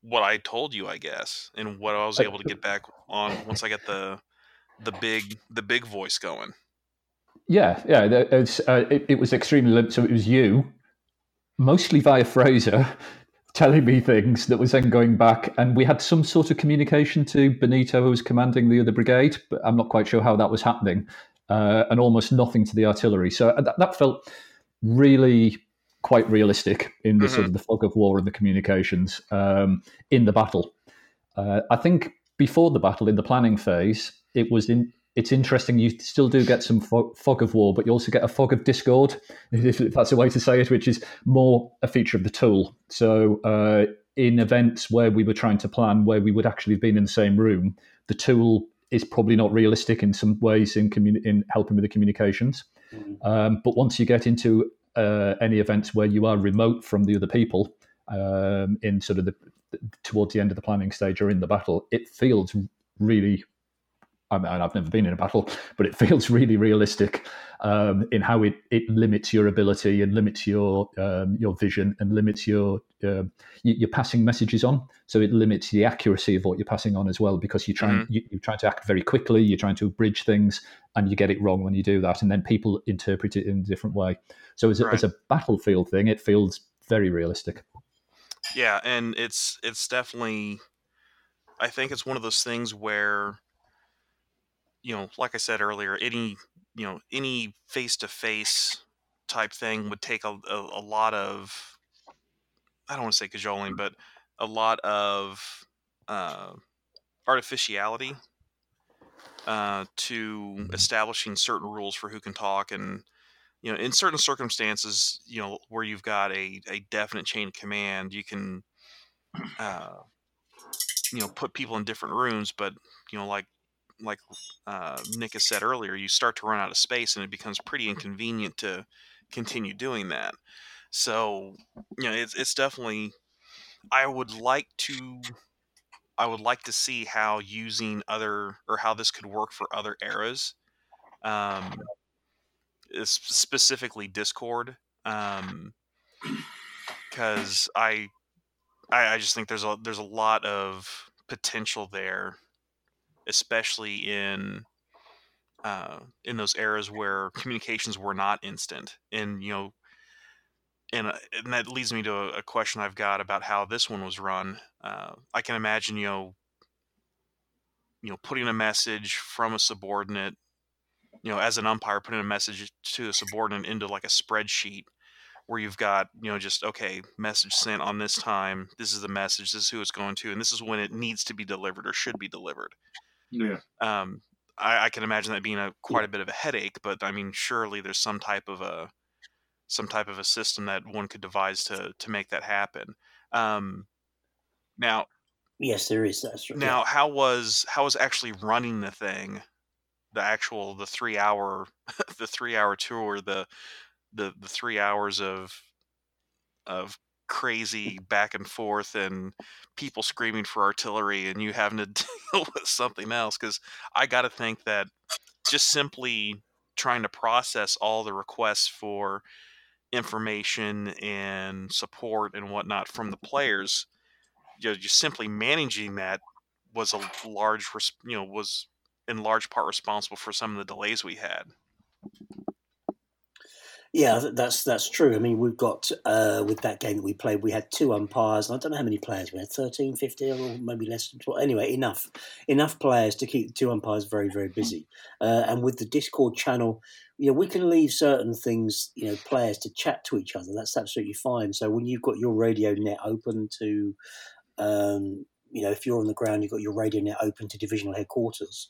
what I told you, I guess, and what I was able to get back on once I got the big voice going. Yeah. It was extremely limp. So it was you, mostly via Fraser, telling me things that was then going back, and we had some sort of communication to Benito, who was commanding the other brigade, but I'm not quite sure how that was happening, and almost nothing to the artillery. So that felt really quite realistic in the sort of the fog of war and the communications in the battle. I think before the battle, in the planning phase, it's interesting. You still do get some fog of war, but you also get a fog of discord, if that's a way to say it, which is more a feature of the tool. So in events where we were trying to plan, where we would actually have been in the same room, the tool is probably not realistic in some ways in helping with the communications. But once you get into any events where you are remote from the other people, in sort of towards the end of the planning stage or in the battle, it feels really... I mean, I've never been in a battle, but it feels really realistic in how it limits your ability and limits your vision and limits your passing messages on. So it limits the accuracy of what you're passing on as well, because you're trying to act very quickly, you're trying to abridge things, and you get it wrong when you do that, and then people interpret it in a different way. So as a battlefield thing, it feels very realistic. Yeah, and it's definitely, I think it's one of those things where, like I said earlier, any face-to-face type thing would take a lot of, I don't want to say cajoling, but a lot of artificiality to establishing certain rules for who can talk. And, in certain circumstances, where you've got a definite chain of command, you can, put people in different rooms, but, like Nick has said earlier, you start to run out of space and it becomes pretty inconvenient to continue doing that. So, it's definitely, I would like to see how using how this could work for other eras, specifically Discord. 'Cause I just think there's a lot of potential there, especially in those eras where communications were not instant. And, and that leads me to a question I've got about how this one was run. I can imagine, putting a message from a subordinate, as an umpire, putting a message to a subordinate into like a spreadsheet where you've got, message sent on this time. This is the message. This is who it's going to. And this is when it needs to be delivered or should be delivered. Yeah. I can imagine that being quite a bit of a headache, but I mean, surely there's some type of a system that one could devise to make that happen. Now, yes, there is. That's right. Now, how was actually running the thing, the 3 hour, the 3 hour tour, the 3 hours of crazy back and forth and people screaming for artillery and you having to deal with something else? Because I got to think that just simply trying to process all the requests for information and support and whatnot from the players, just simply managing that was was in large part responsible for some of the delays we had. Yeah, that's true. I mean, we've got, with that game that we played, we had two umpires, and I don't know how many players we had, 13, 15, or maybe less than 12. Anyway, enough players to keep the two umpires very, very busy. And with the Discord channel, we can leave certain things, players to chat to each other. That's absolutely fine. So when you've got your radio net open to You know, if you're on the ground, you've got your radio net open to divisional headquarters.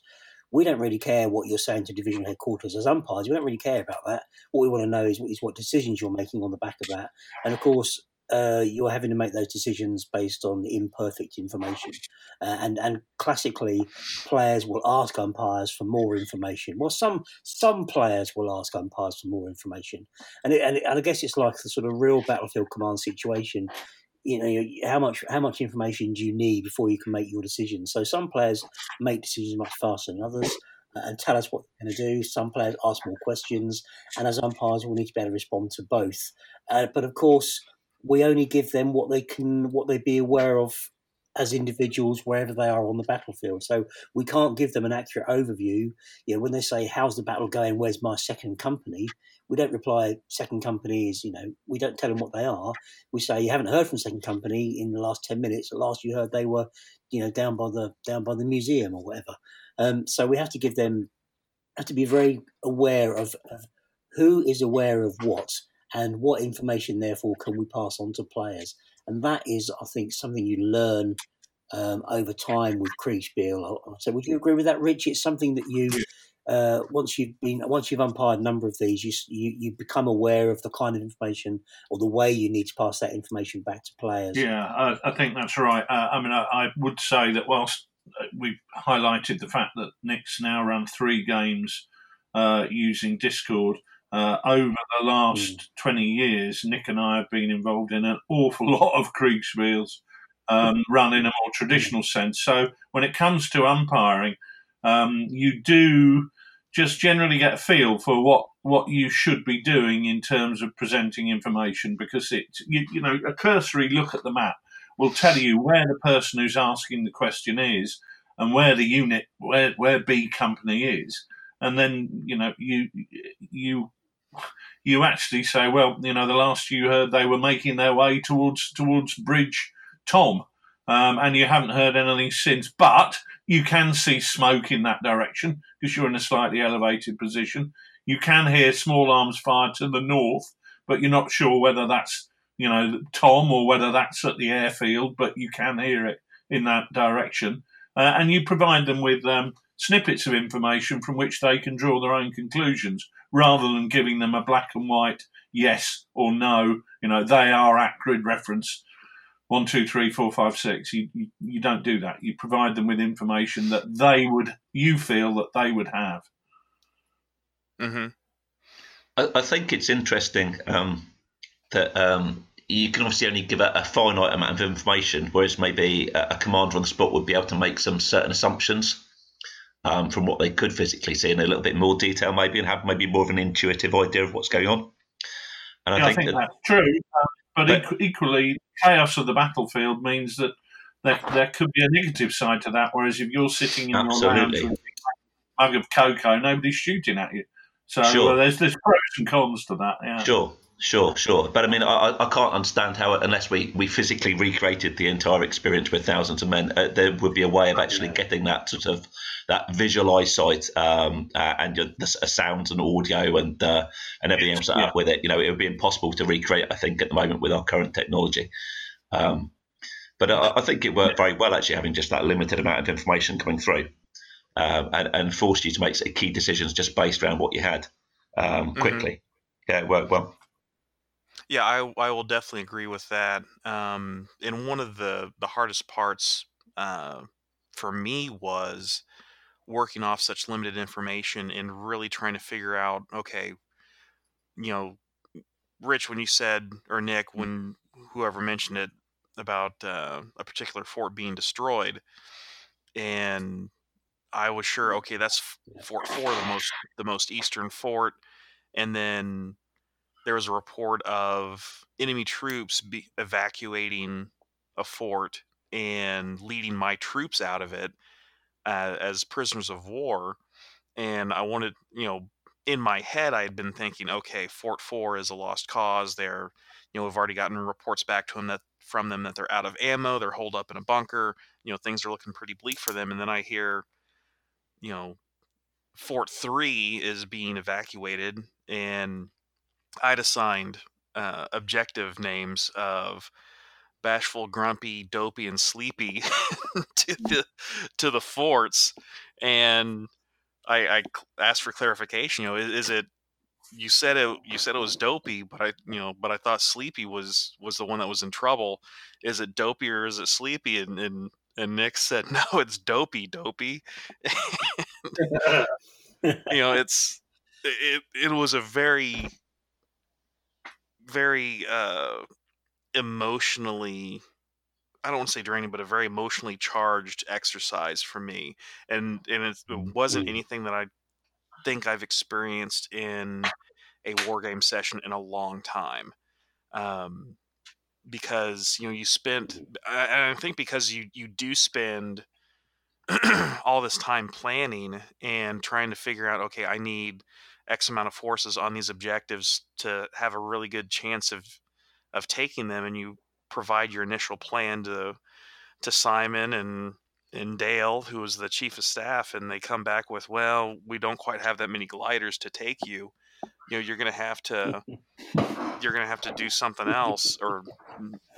We don't really care what you're saying to divisional headquarters as umpires. We don't really care about that. What we want to know is what decisions you're making on the back of that. And, of course, you're having to make those decisions based on imperfect information. And classically, players will ask umpires for more information. Well, some players will ask umpires for more information. And I guess it's like the sort of real battlefield command situation. You know, how much information do you need before you can make your decision? So some players make decisions much faster than others and tell us what they're going to do. Some players ask more questions, and as umpires, we'll need to be able to respond to both. But of course, we only give them what they be aware of as individuals wherever they are on the battlefield. So we can't give them an accurate overview. You know, when they say, "How's the battle going? Where's my second company?" We don't reply, second company is, you know, we don't tell them what they are. We say, you haven't heard from second company in the last 10 minutes. At last you heard they were, you know, down by the museum or whatever. So we have to give them, have to be very aware of who is aware of what and what information, therefore, can we pass on to players. And that is, I think, something you learn over time with Kriegsspiel. So would you agree with that, Rich? It's something that you... Once you've umpired a number of these, you become aware of the kind of information or the way you need to pass that information back to players. Yeah, I think that's right. I would say that whilst we've highlighted the fact that Nick's now run 3 games using Discord, over the last 20 years, Nick and I have been involved in an awful lot of Kriegsspiels run in a more traditional sense. So when it comes to umpiring, you do just generally get a feel for what you should be doing in terms of presenting information, because you know a cursory look at the map will tell you where the person who's asking the question is and where the unit where B company is, and then you know you actually say, well, you know, the last you heard they were making their way towards Bridge Tom. And you haven't heard anything since, but you can see smoke in that direction because you're in a slightly elevated position. You can hear small arms fire to the north, but you're not sure whether that's, you know, Tom or whether that's at the airfield, but you can hear it in that direction. And you provide them with snippets of information from which they can draw their own conclusions rather than giving them a black and white yes or no, you know, they are at grid reference 1, 2, 3, 4, 5, 6. You don't do that. You provide them with information that they would, you feel that they would have. Mm-hmm. I think it's interesting that you can obviously only give a finite amount of information, whereas maybe a commander on the spot would be able to make some certain assumptions from what they could physically see in a little bit more detail, maybe, and have maybe more of an intuitive idea of what's going on. And yeah, I think that's true. But equally, chaos of the battlefield means that there could be a negative side to that, whereas if you're sitting in your lounge with a mug of cocoa, nobody's shooting at you. So sure. There's pros and cons to that. Yeah. Sure. But, I mean, I can't understand how, unless we physically recreated the entire experience with thousands of men, there would be a way of actually getting that sort of that visual eyesight and the sounds and audio and everything else up with it. You know, it would be impossible to recreate, I think, at the moment with our current technology. But I think it worked very well, actually, having just that limited amount of information coming through and forced you to make key decisions just based around what you had quickly. Mm-hmm. Yeah, it worked well. Yeah, I will definitely agree with that. And one of the hardest parts for me was working off such limited information and really trying to figure out, okay, you know, Rich, when you said, or Nick, when whoever mentioned it about a particular fort being destroyed, and I was sure, okay, that's Fort 4, the most eastern fort, and then there was a report of enemy troops evacuating a fort and leading my troops out of it as prisoners of war. And I wanted, you know, in my head, I had been thinking, okay, Fort 4 is a lost cause. They're, you know, we've already gotten reports back to them that they're out of ammo. They're holed up in a bunker. You know, things are looking pretty bleak for them. And then I hear, you know, Fort 3 is being evacuated, and I'd assigned objective names of bashful, grumpy, dopey, and sleepy to the forts. And I asked for clarification. You know, is it? You said it was dopey, but I thought sleepy was the one that was in trouble. Is it dopey or is it sleepy? And Nick said, no, it's dopey. And, it was a very, very emotionally, I don't want to say draining, but a very emotionally charged exercise for me. And it wasn't anything that I think I've experienced in a wargame session in a long time. Because, you do spend all this time planning and trying to figure out, okay, I need X amount of forces on these objectives to have a really good chance of taking them. And you provide your initial plan to Simon and Dale, who was the chief of staff, and they come back with, well, we don't quite have that many gliders to take you. You're going to have to do something else, or,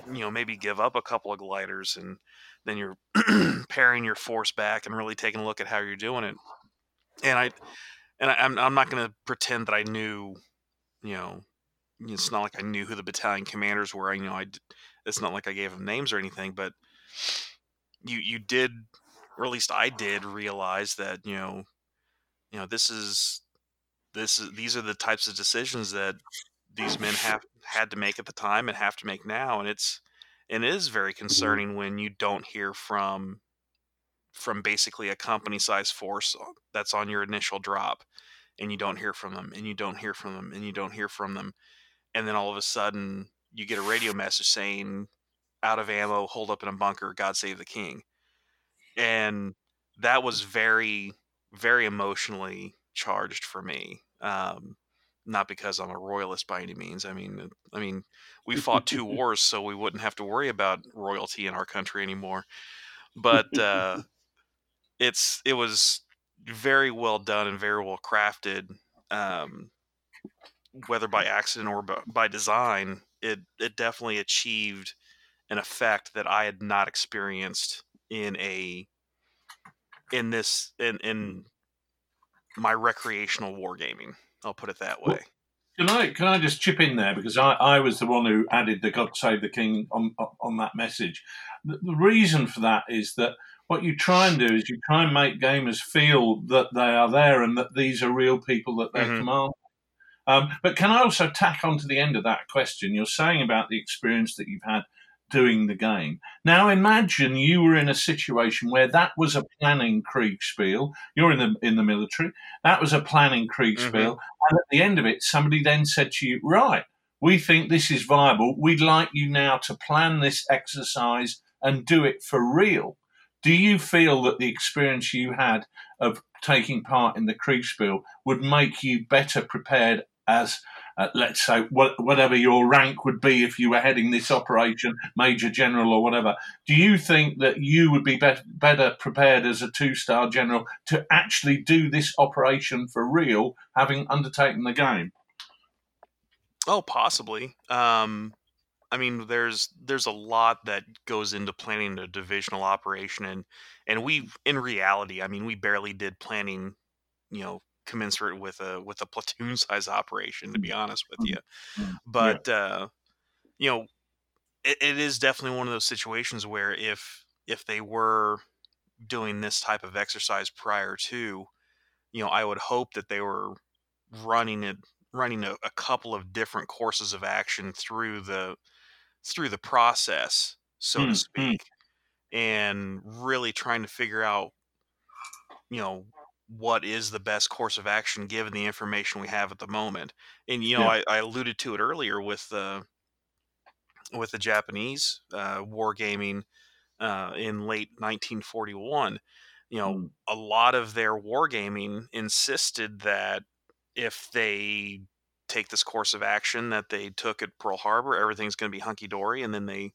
maybe give up a couple of gliders, and then you're paring your force back and really taking a look at how you're doing it. And I'm not going to pretend that I knew, it's not like I knew who the battalion commanders were. It's not like I gave them names or anything, but you did, or at least I did, realize that, these are the types of decisions that these men had to make at the time and have to make now. And it is very concerning when you don't hear from basically a company size force that's on your initial drop, and you don't hear from them, and you don't hear from them, and you don't hear from them. And then all of a sudden you get a radio message saying, out of ammo, hold up in a bunker, God save the king. And that was very, very emotionally charged for me. Not because I'm a royalist by any means. I mean, we fought two wars, so we wouldn't have to worry about royalty in our country anymore. But it was very well done and very well crafted. Whether by accident or by design, it definitely achieved an effect that I had not experienced in my recreational wargaming. I'll put it that way. Well, can I just chip in there, because I was the one who added the God Save the King on that message. The reason for that is that what you try and do is you try and make gamers feel that they are there and that these are real people that they're commanding. But can I also tack on to the end of that question? You're saying about the experience that you've had doing the game. Now imagine you were in a situation where that was a planning Kriegsspiel. You're in the military. That was a planning Kriegsspiel. And at the end of it, somebody then said to you, right, we think this is viable. We'd like you now to plan this exercise and do it for real. Do you feel that the experience you had of taking part in the Kriegsspiel would make you better prepared as let's say whatever your rank would be if you were heading this operation, Major General or whatever? Do you think that you would be better prepared as a two-star general to actually do this operation for real, having undertaken the game? Oh, possibly. There's a lot that goes into planning a divisional operation, and we, in reality, we barely did planning, commensurate with a platoon size operation, to be honest with you. But it is definitely one of those situations where if they were doing this type of exercise prior to, I would hope that they were running a couple of different courses of action through the process, so to speak, and really trying to figure out, what is the best course of action given the information we have at the moment. And I alluded to it earlier with the Japanese wargaming in late 1941. A lot of their wargaming insisted that if they take this course of action that they took at Pearl Harbor, everything's going to be hunky dory, and then they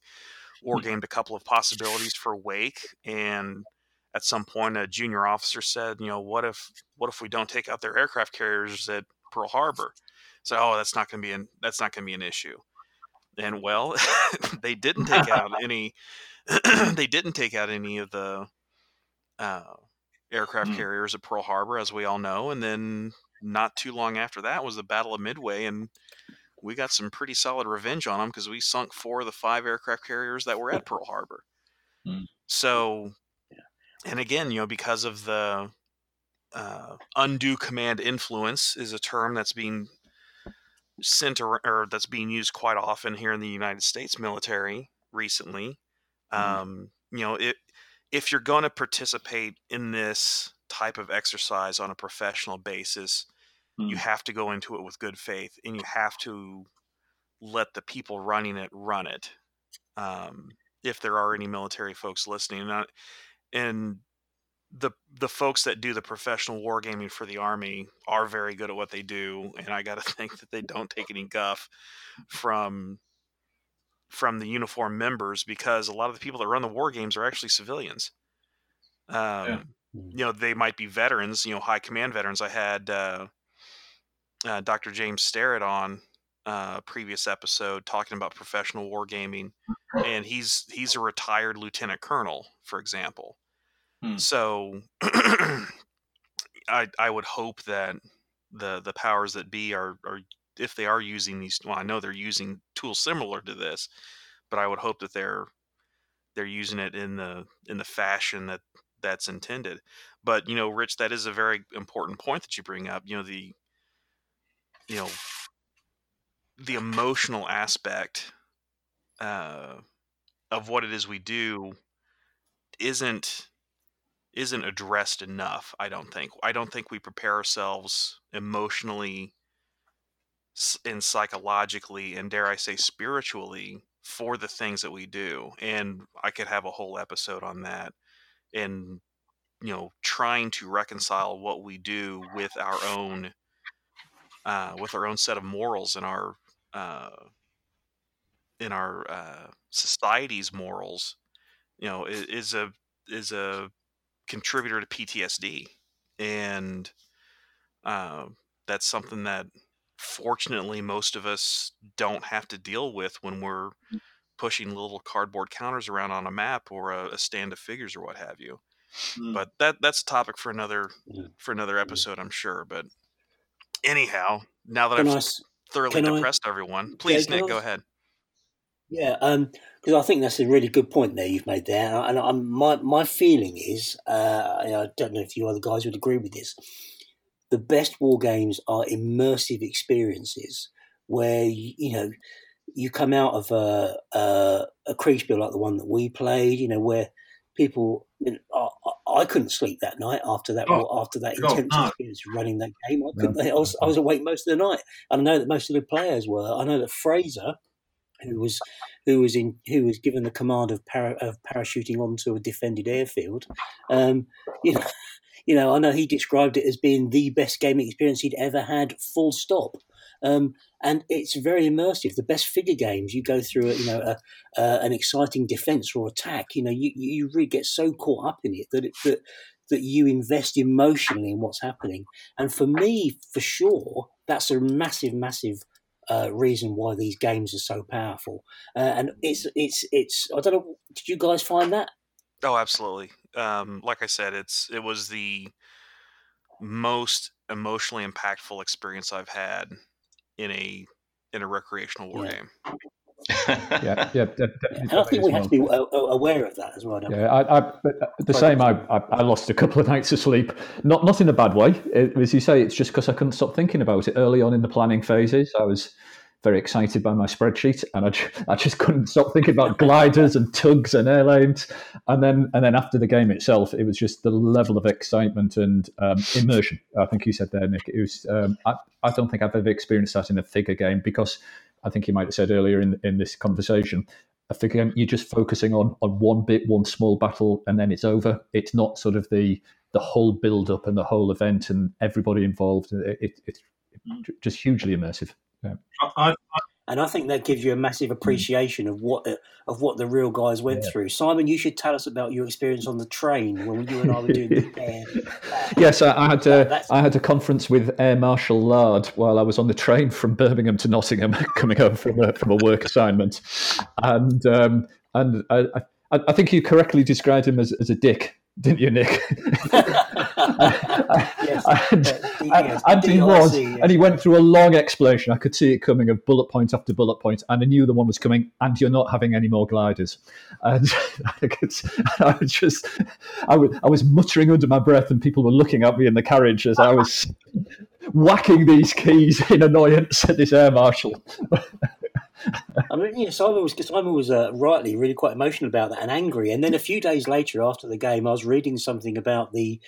wargamed a couple of possibilities for Wake, and at some point, a junior officer said, what if we don't take out their aircraft carriers at Pearl Harbor? So, that's not going to be an issue. And well, they didn't take out any. They didn't take out any of the aircraft carriers at Pearl Harbor, as we all know. And then not too long after that was the Battle of Midway, and we got some pretty solid revenge on them because we sunk 4 of the 5 aircraft carriers that were at Pearl Harbor. So, and again, you know, because of the undue command influence is a term that's being sent or that's being used quite often here in the United States military recently. You know, if you're going to participate in this type of exercise on a professional basis, you have to go into it with good faith, and you have to let the people running it run it. If there are any military folks listening, and the folks that do the professional wargaming for the Army are very good at what they do, and I got to think that they don't take any guff from the uniform members, because a lot of the people that run the war games are actually civilians. You know, they might be veterans, you know, high command veterans. I had Dr. James Starrett on previous episode talking about professional wargaming, and he's a retired lieutenant colonel, for example. So I would hope that the powers that be are if they are using these, well, I know they're using tools similar to this, but I would hope that they're using it in the fashion that's intended. But, you know, Rich, that is a very important point that you bring up. You know, the emotional aspect of what it is we do isn't addressed enough. I don't think we prepare ourselves emotionally and psychologically, and dare I say spiritually, for the things that we do. And I could have a whole episode on that, and, you know, trying to reconcile what we do with our own set of morals, and in our society's morals, you know, is a contributor to PTSD. And that's something that fortunately most of us don't have to deal with when we're pushing little cardboard counters around on a map or a stand of figures or what have you. But that's a topic for another episode, I'm sure. But anyhow, now that I've thoroughly depressed everyone, please, Nick, go ahead. Yeah, because I think that's a really good point there you've made there, and my feeling is, I don't know if you other guys would agree with this, the best war games are immersive experiences where you come out of a Kriegsspiel like the one that we played, you know, where people, I couldn't sleep that night after that intense experience running that game. I was awake most of the night. I know that most of the players were. I know that Fraser, who was given the command of parachuting onto a defended airfield, I know he described it as being the best gaming experience he'd ever had, full stop. And it's very immersive. The best figure games, you go through an exciting defense or attack. You know, you really get so caught up in it that you invest emotionally in what's happening. And for me, for sure, that's a massive, massive reason why these games are so powerful. And it's. I don't know. Did you guys find that? Oh, absolutely. Like I said, it was the most emotionally impactful experience I've had in a recreational war game. And I think we have to be aware of that as well. I lost a couple of nights of sleep, not in a bad way. As you say, it's just because I couldn't stop thinking about it. Early on in the planning phases, I was very excited by my spreadsheet, and I just couldn't stop thinking about gliders and tugs and airlanes. And then after the game itself, it was just the level of excitement and immersion. I think you said there, Nick. It was. I don't think I've ever experienced that in a figure game, because I think you might have said earlier in this conversation, a figure game, you're just focusing on one bit, one small battle, and then it's over. It's not sort of the whole build up and the whole event and everybody involved. It's just hugely immersive. Yeah. I And I think that gives you a massive appreciation of what the real guys went through. Simon, you should tell us about your experience on the train when you and I were doing the air. Yes, I had a conference with Air Marshal Lard while I was on the train from Birmingham to Nottingham, coming home from a work assignment, and I think you correctly described him as a dick, didn't you, Nick? And he went through a long explanation. I could see it coming, of bullet point after bullet point, and I knew the one was coming. And you're not having any more gliders. And I was muttering under my breath, and people were looking at me in the carriage as I was whacking these keys in annoyance at this air marshal. I mean, yeah, Simon was rightly really quite emotional about that and angry. And then a few days later, after the game, I was reading something about the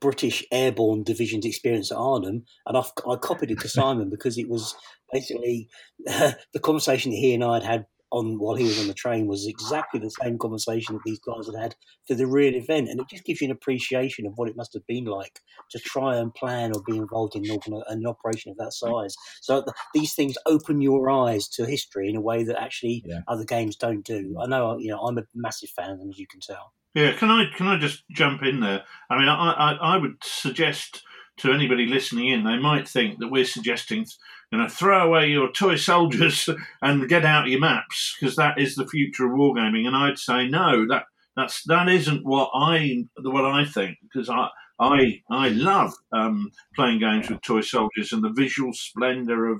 British Airborne Division's experience at Arnhem, and I copied it to Simon because it was basically the conversation that he and I had on while he was on the train was exactly the same conversation that these guys had for the real event. And it just gives you an appreciation of what it must have been like to try and plan or be involved in an operation of that size. So these things open your eyes to history in a way that actually other games don't do. I know, I'm a massive fan of them, as you can tell. Yeah, can I just jump in there? I mean, I would suggest to anybody listening in, they might think that we're suggesting, throw away your toy soldiers and get out your maps, because that is the future of wargaming. And I'd say no, that isn't what I think, because I love playing games with toy soldiers and the visual splendour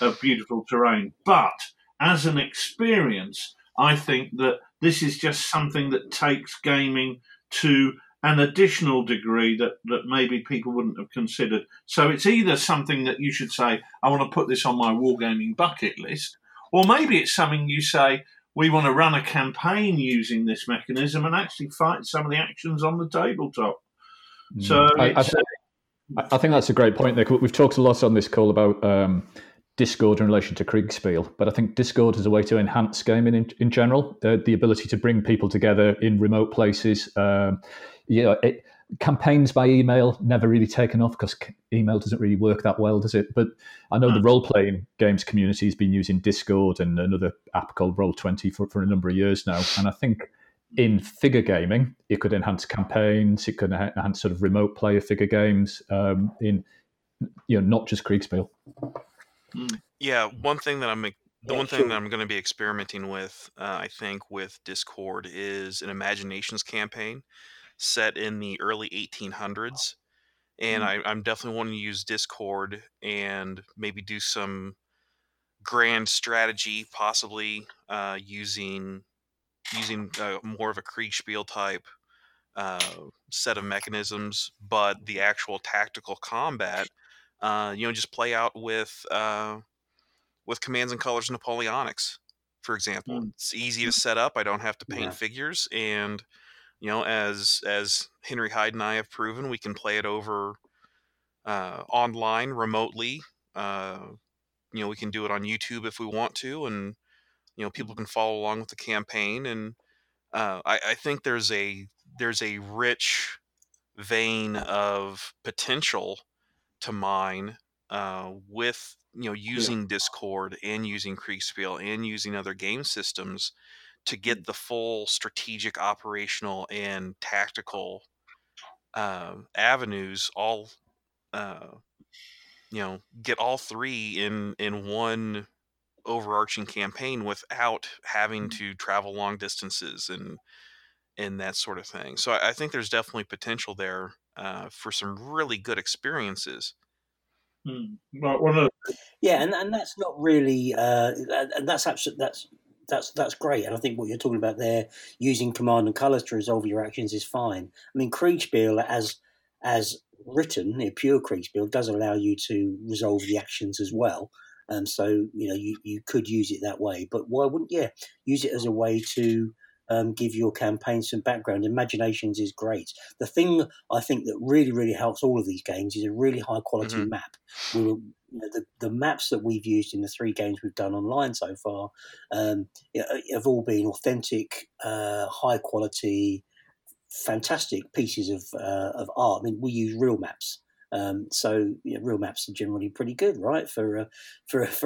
of beautiful terrain. But as an experience, I think that this is just something that takes gaming to an additional degree that maybe people wouldn't have considered. So it's either something that you should say, I want to put this on my wargaming bucket list, or maybe it's something you say, we want to run a campaign using this mechanism and actually fight some of the actions on the tabletop. So I think that's a great point, Nick. We've talked a lot on this call about Discord in relation to Kriegsspiel, but I think Discord is a way to enhance gaming in general, the ability to bring people together in remote places. Campaigns by email never really taken off because email doesn't really work that well, does it? But I know the role-playing games community has been using Discord and another app called Roll20 for a number of years now. And I think in figure gaming, it could enhance campaigns, it could enhance sort of remote player figure games not just Kriegsspiel. Yeah, one thing that I'm going to be experimenting with, I think, with Discord is an imaginations campaign set in the early 1800s, and I'm definitely wanting to use Discord and maybe do some grand strategy, possibly using more of a Kriegspiel type set of mechanisms, but the actual tactical combat. Just play out with commands and colors and Napoleonics, for example. It's easy to set up. I don't have to paint figures, and as Henry Hyde and I have proven, we can play it over online remotely. We can do it on YouTube if we want to, and people can follow along with the campaign. And I think there's a rich vein of potential to mine with using Discord and using Kriegspiel and using other game systems to get the full strategic, operational, and tactical avenues. All get all three in one overarching campaign without having to travel long distances and that sort of thing. So I think there's definitely potential there for some really good experiences. Yeah, and that's not really that's great. And I think what you're talking about there, using command and colours to resolve your actions, is fine. I mean, Kriegspiel as written, pure Kriegspiel, does allow you to resolve the actions as well. And so you could use it that way. But why wouldn't you use it as a way to give your campaign some background? Imaginations is great. The thing I think that really, really helps all of these games is a really high quality map. The maps that we've used in the three games we've done online so far have all been authentic, high quality, fantastic pieces of art. I mean, we use real maps. So yeah, real maps are generally pretty good, right, for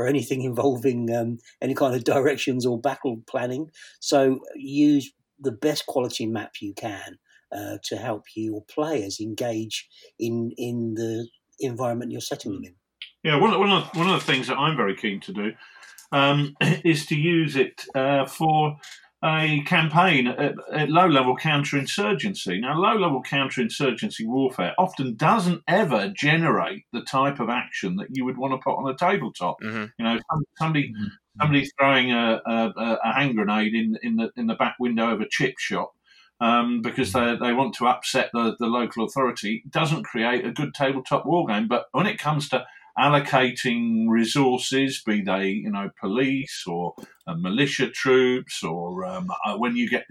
anything involving any kind of directions or battle planning. So use the best quality map you can to help your players engage in the environment you're setting them in. Yeah, one of the things that I'm very keen to do is to use it for a campaign at low-level counterinsurgency. Now, low-level counterinsurgency warfare often doesn't ever generate the type of action that you would want to put on a tabletop. Mm-hmm. You know, somebody throwing a hand grenade in the back window of a chip shop because they want to upset the local authority doesn't create a good tabletop war game. But when it comes to allocating resources, be they, you know, police or militia troops, or when do you get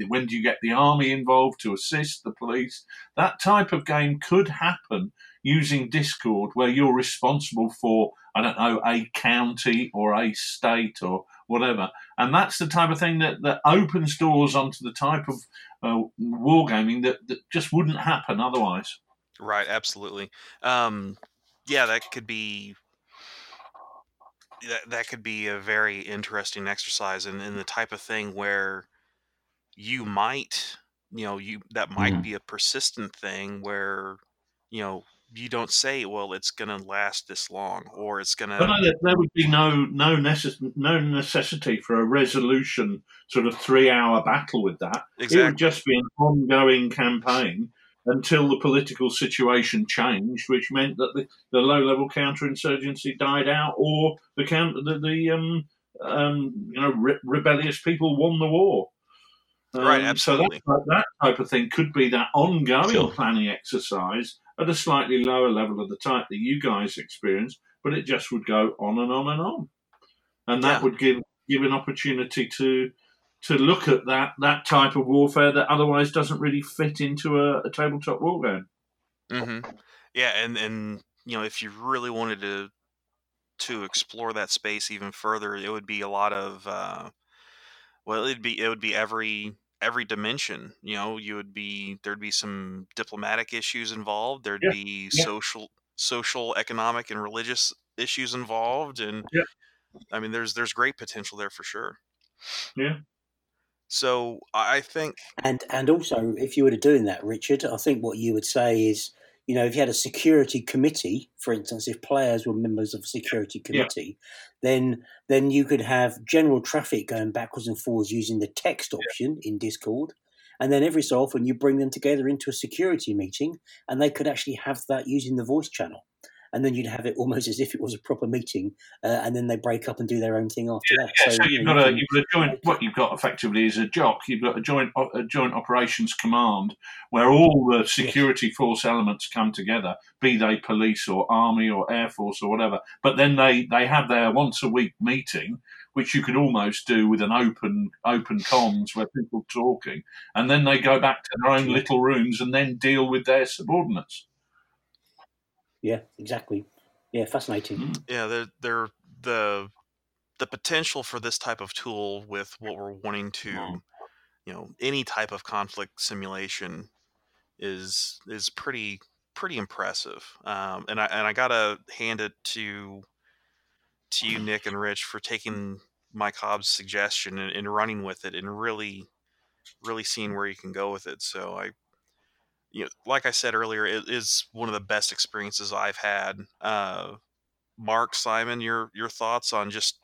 the army involved to assist the police? That type of game could happen using Discord, where you're responsible for, I don't know, a county or a state or whatever. And that's the type of thing that opens doors onto the type of wargaming that just wouldn't happen otherwise. Right, absolutely. Yeah, that could be a very interesting exercise, and the type of thing where you might, you know, that might be a persistent thing where, you know, you don't say, well, it's going to last this long, or it's going to. But there would be no necessity for a resolution sort of 3-hour battle with that. Exactly. It would just be an ongoing campaign until the political situation changed, which meant that the low-level counterinsurgency died out, or rebellious people won the war. Right, absolutely. So that type of thing could be that ongoing planning exercise at a slightly lower level of the type that you guys experienced, but it just would go on and on and on. And that would give an opportunity to look at that type of warfare that otherwise doesn't really fit into a tabletop wargame. Mm-hmm. Yeah, and you know, if you really wanted to explore that space even further, it would be a lot of it would be every dimension. You know, there'd be some diplomatic issues involved. There'd be social, economic, and religious issues involved, and I mean, there's great potential there for sure. Yeah. So I think, and also, if you were doing that, Richard, I think what you would say is, you know, if you had a security committee, for instance, if players were members of a security committee, then you could have general traffic going backwards and forwards using the text option in Discord, and then every so often you bring them together into a security meeting, and they could actually have that using the voice channel. And then you'd have it almost as if it was a proper meeting, and then they break up and do their own thing after that. Yeah, so you've got a joint. What you've got effectively is a jock. You've got a joint operations command where all the security force elements come together, be they police or army or air force or whatever. But then they have their once a week meeting, which you could almost do with an open comms where people are talking, and then they go back to their own little rooms and then deal with their subordinates. Yeah, exactly. Yeah, fascinating. Yeah, the potential for this type of tool with what we're wanting to, you know, any type of conflict simulation is pretty impressive. And I gotta hand it to you, Nick and Rich, for taking Mike Hobbs' suggestion and running with it and really seeing where you can go with it. So you know, like I said earlier, it is one of the best experiences I've had. Mark, Simon, your thoughts on just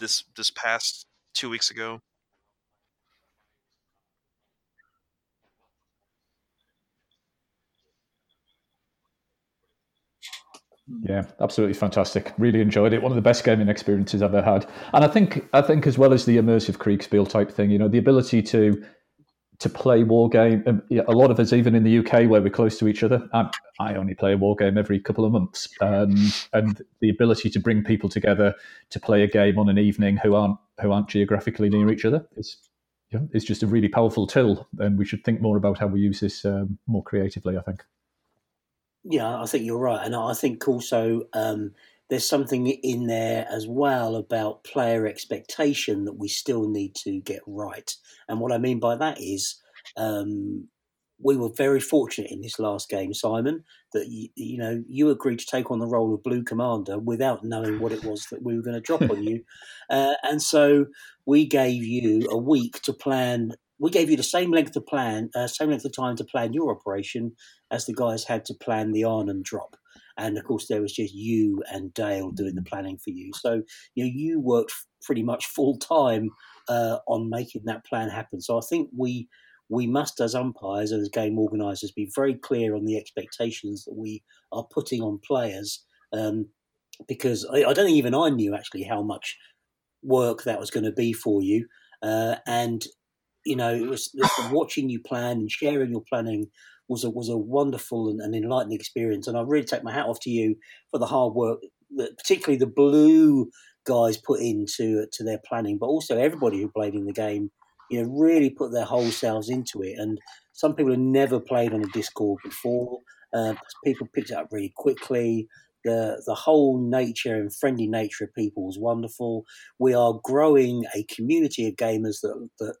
this past 2 weeks ago? Yeah, absolutely fantastic. Really enjoyed it. One of the best gaming experiences I've ever had. And I think as well as the immersive Kriegsspiel type thing, you know, the ability to play war game. A lot of us, even in the UK where we're close to each other, I only play a war game every couple of months. And the ability to bring people together to play a game on an evening who aren't geographically near each other is just a really powerful tool. And we should think more about how we use this more creatively, I think. Yeah, I think you're right. And I think also there's something in there as well about player expectation that we still need to get right. And what I mean by that is we were very fortunate in this last game, Simon, that you agreed to take on the role of Blue Commander without knowing what it was that we were going to drop on you. And so we gave you a week to plan. We gave you the same length of time to plan your operation as the guys had to plan the Arnhem drop. And, of course, there was just you and Dale doing the planning for you. So, you worked pretty much full-time on making that plan happen. So I think we must, as umpires, as game organisers, be very clear on the expectations that we are putting on players, because I don't think even I knew, actually, how much work that was going to be for you. It was watching you plan and sharing your planning was a wonderful and enlightening experience. And I really take my hat off to you for the hard work that particularly the blue guys put into their planning, but also everybody who played in the game, really put their whole selves into it. And some people had never played on a Discord before. People picked it up really quickly. The whole nature and friendly nature of people was wonderful. We are growing a community of gamers that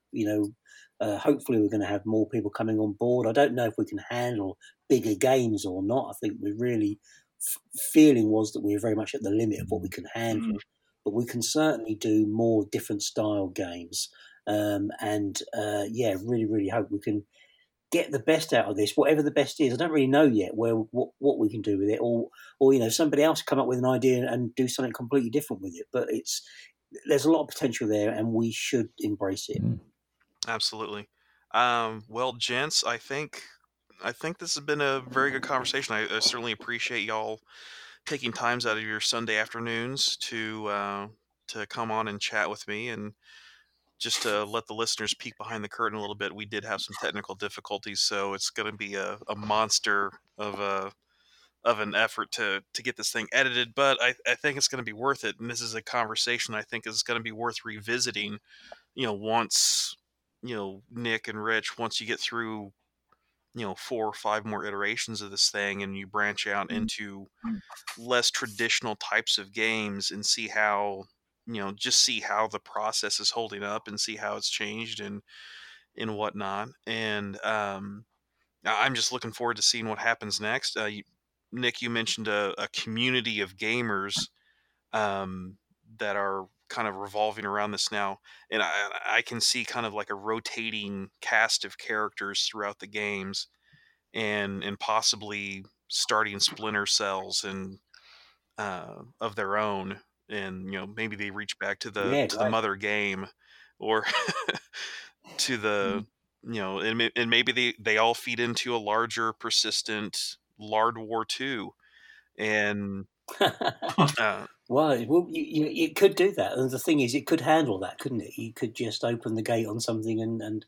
hopefully we're going to have more people coming on board. I don't know if we can handle bigger games or not. I think we're really feeling was that we're very much at the limit of what we can handle, but we can certainly do more different style games. Really, really hope we can get the best out of this, whatever the best is. I don't really know yet what we can do with it, or somebody else come up with an idea and do something completely different with it. But there's a lot of potential there, and we should embrace it. Absolutely. Well, gents, I think this has been a very good conversation. I certainly appreciate y'all taking times out of your Sunday afternoons to come on and chat with me and. Just to let the listeners peek behind the curtain a little bit, we did have some technical difficulties, so it's going to be a monster of an effort to get this thing edited. But I think it's going to be worth it, and this is a conversation I think is going to be worth revisiting. Once Nick and Rich, once you get through 4 or 5 more iterations of this thing, and you branch out into less traditional types of games, and see how. Just see how the process is holding up and see how it's changed and whatnot. And I'm just looking forward to seeing what happens next. Nick, you mentioned a community of gamers that are kind of revolving around this now. And I can see kind of like a rotating cast of characters throughout the games and possibly starting splinter cells and of their own. And maybe they reach back to the mother game, or to the and maybe they all feed into a larger persistent Lard War 2, and well, it could do that. And the thing is, it could handle that, couldn't it? You could just open the gate on something and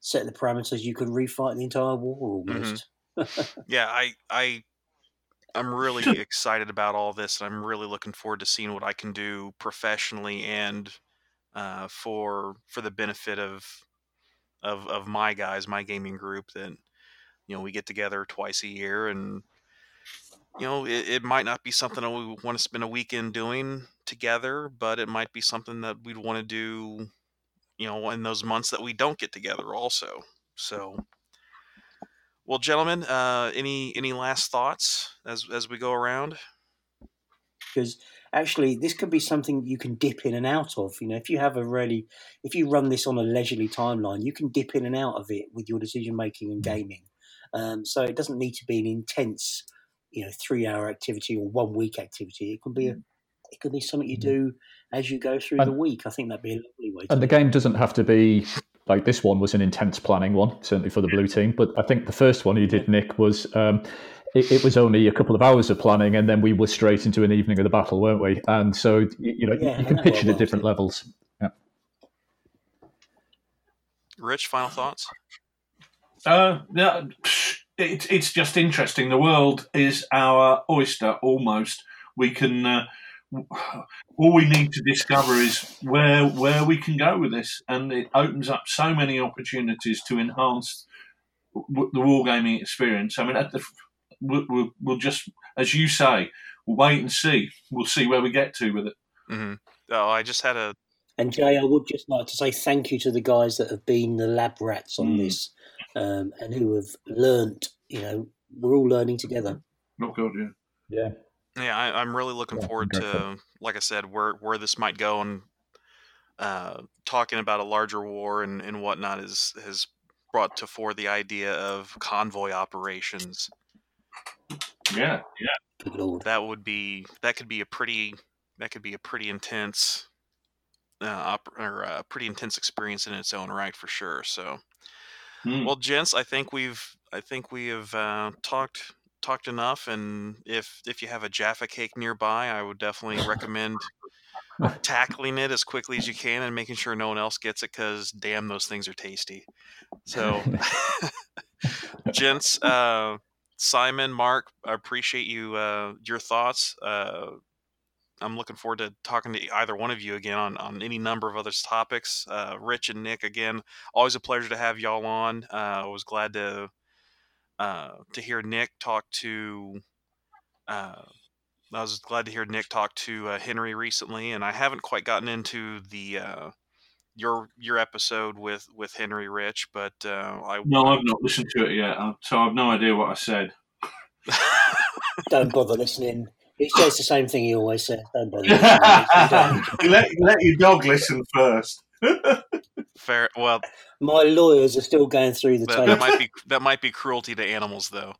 set the parameters. You could refight the entire war almost. Mm-hmm. I'm really excited about all this, and I'm really looking forward to seeing what I can do professionally and for the benefit of my guys, my gaming group. That we get together twice a year, and it might not be something that we want to spend a weekend doing together, but it might be something that we'd want to do, in those months that we don't get together, also. So. Well, gentlemen, any last thoughts as we go around? Because actually, this could be something you can dip in and out of. If you run this on a leisurely timeline, you can dip in and out of it with your decision making and gaming. So it doesn't need to be an intense, 3-hour activity or 1-week activity. It can be it could be something you do as you go through the week. I think that'd be a lovely way. And the game doesn't have to be. Like this one was an intense planning one, certainly for the blue team. But I think the first one you did, Nick, was it was only a couple of hours of planning, and then we were straight into an evening of the battle, weren't we? And so you can pitch it at different levels. Yeah. Rich, final thoughts? No, it's just interesting. The world is our oyster almost. We can. All we need to discover is where we can go with this, and it opens up so many opportunities to enhance the wargaming experience. I mean, we'll just, as you say, we'll wait and see. We'll see where we get to with it. Mm-hmm. Oh, I just had a... And Jay, I would just like to say thank you to the guys that have been the lab rats on this. and who have learnt, you know, we're all learning together. Not good, yeah. Yeah, I'm really looking forward to, like I said, where this might go, and talking about a larger war and whatnot has brought to fore the idea of convoy operations. Yeah. That could be a pretty intense experience in its own right, for sure. So, well, gents, I think we have talked enough, and if you have a Jaffa cake nearby, I would definitely recommend tackling it as quickly as you can and making sure no one else gets it, because damn, those things are tasty. So gents, Simon, Mark, I appreciate you, your thoughts. I'm looking forward to talking to either one of you again on any number of other topics. Rich and Nick, again, always a pleasure to have y'all on. I was glad to hear Nick talk to Henry recently, and I haven't quite gotten into the your episode with Henry, Rich, but I've not listened to it yet, so I've no idea what I said. Don't bother listening. He says the same thing he always says. Don't bother listening. Let your dog listen first. Fair. Well, my lawyers are still going through the tape. That might be cruelty to animals, though.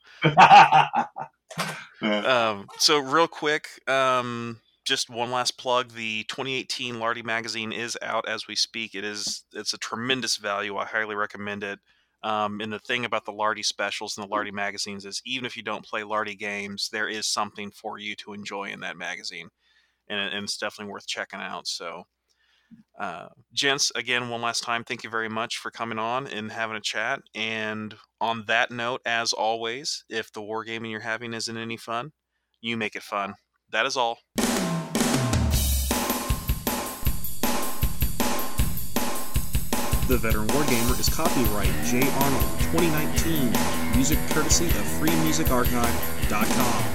So real quick, just one last plug. The 2018 Lardy magazine is out as we speak. It's a tremendous value. I highly recommend it. And the thing about the Lardy specials and the Lardy magazines is, even if you don't play Lardy games, there is something for you to enjoy in that magazine, and it's definitely worth checking out. So. Gents, again, one last time, thank you very much for coming on and having a chat. And on that note, as always, if the wargaming you're having isn't any fun, you make it fun. That is all. The Veteran Wargamer is copyright J. Arnold 2019. Music courtesy of freemusicarchive.com.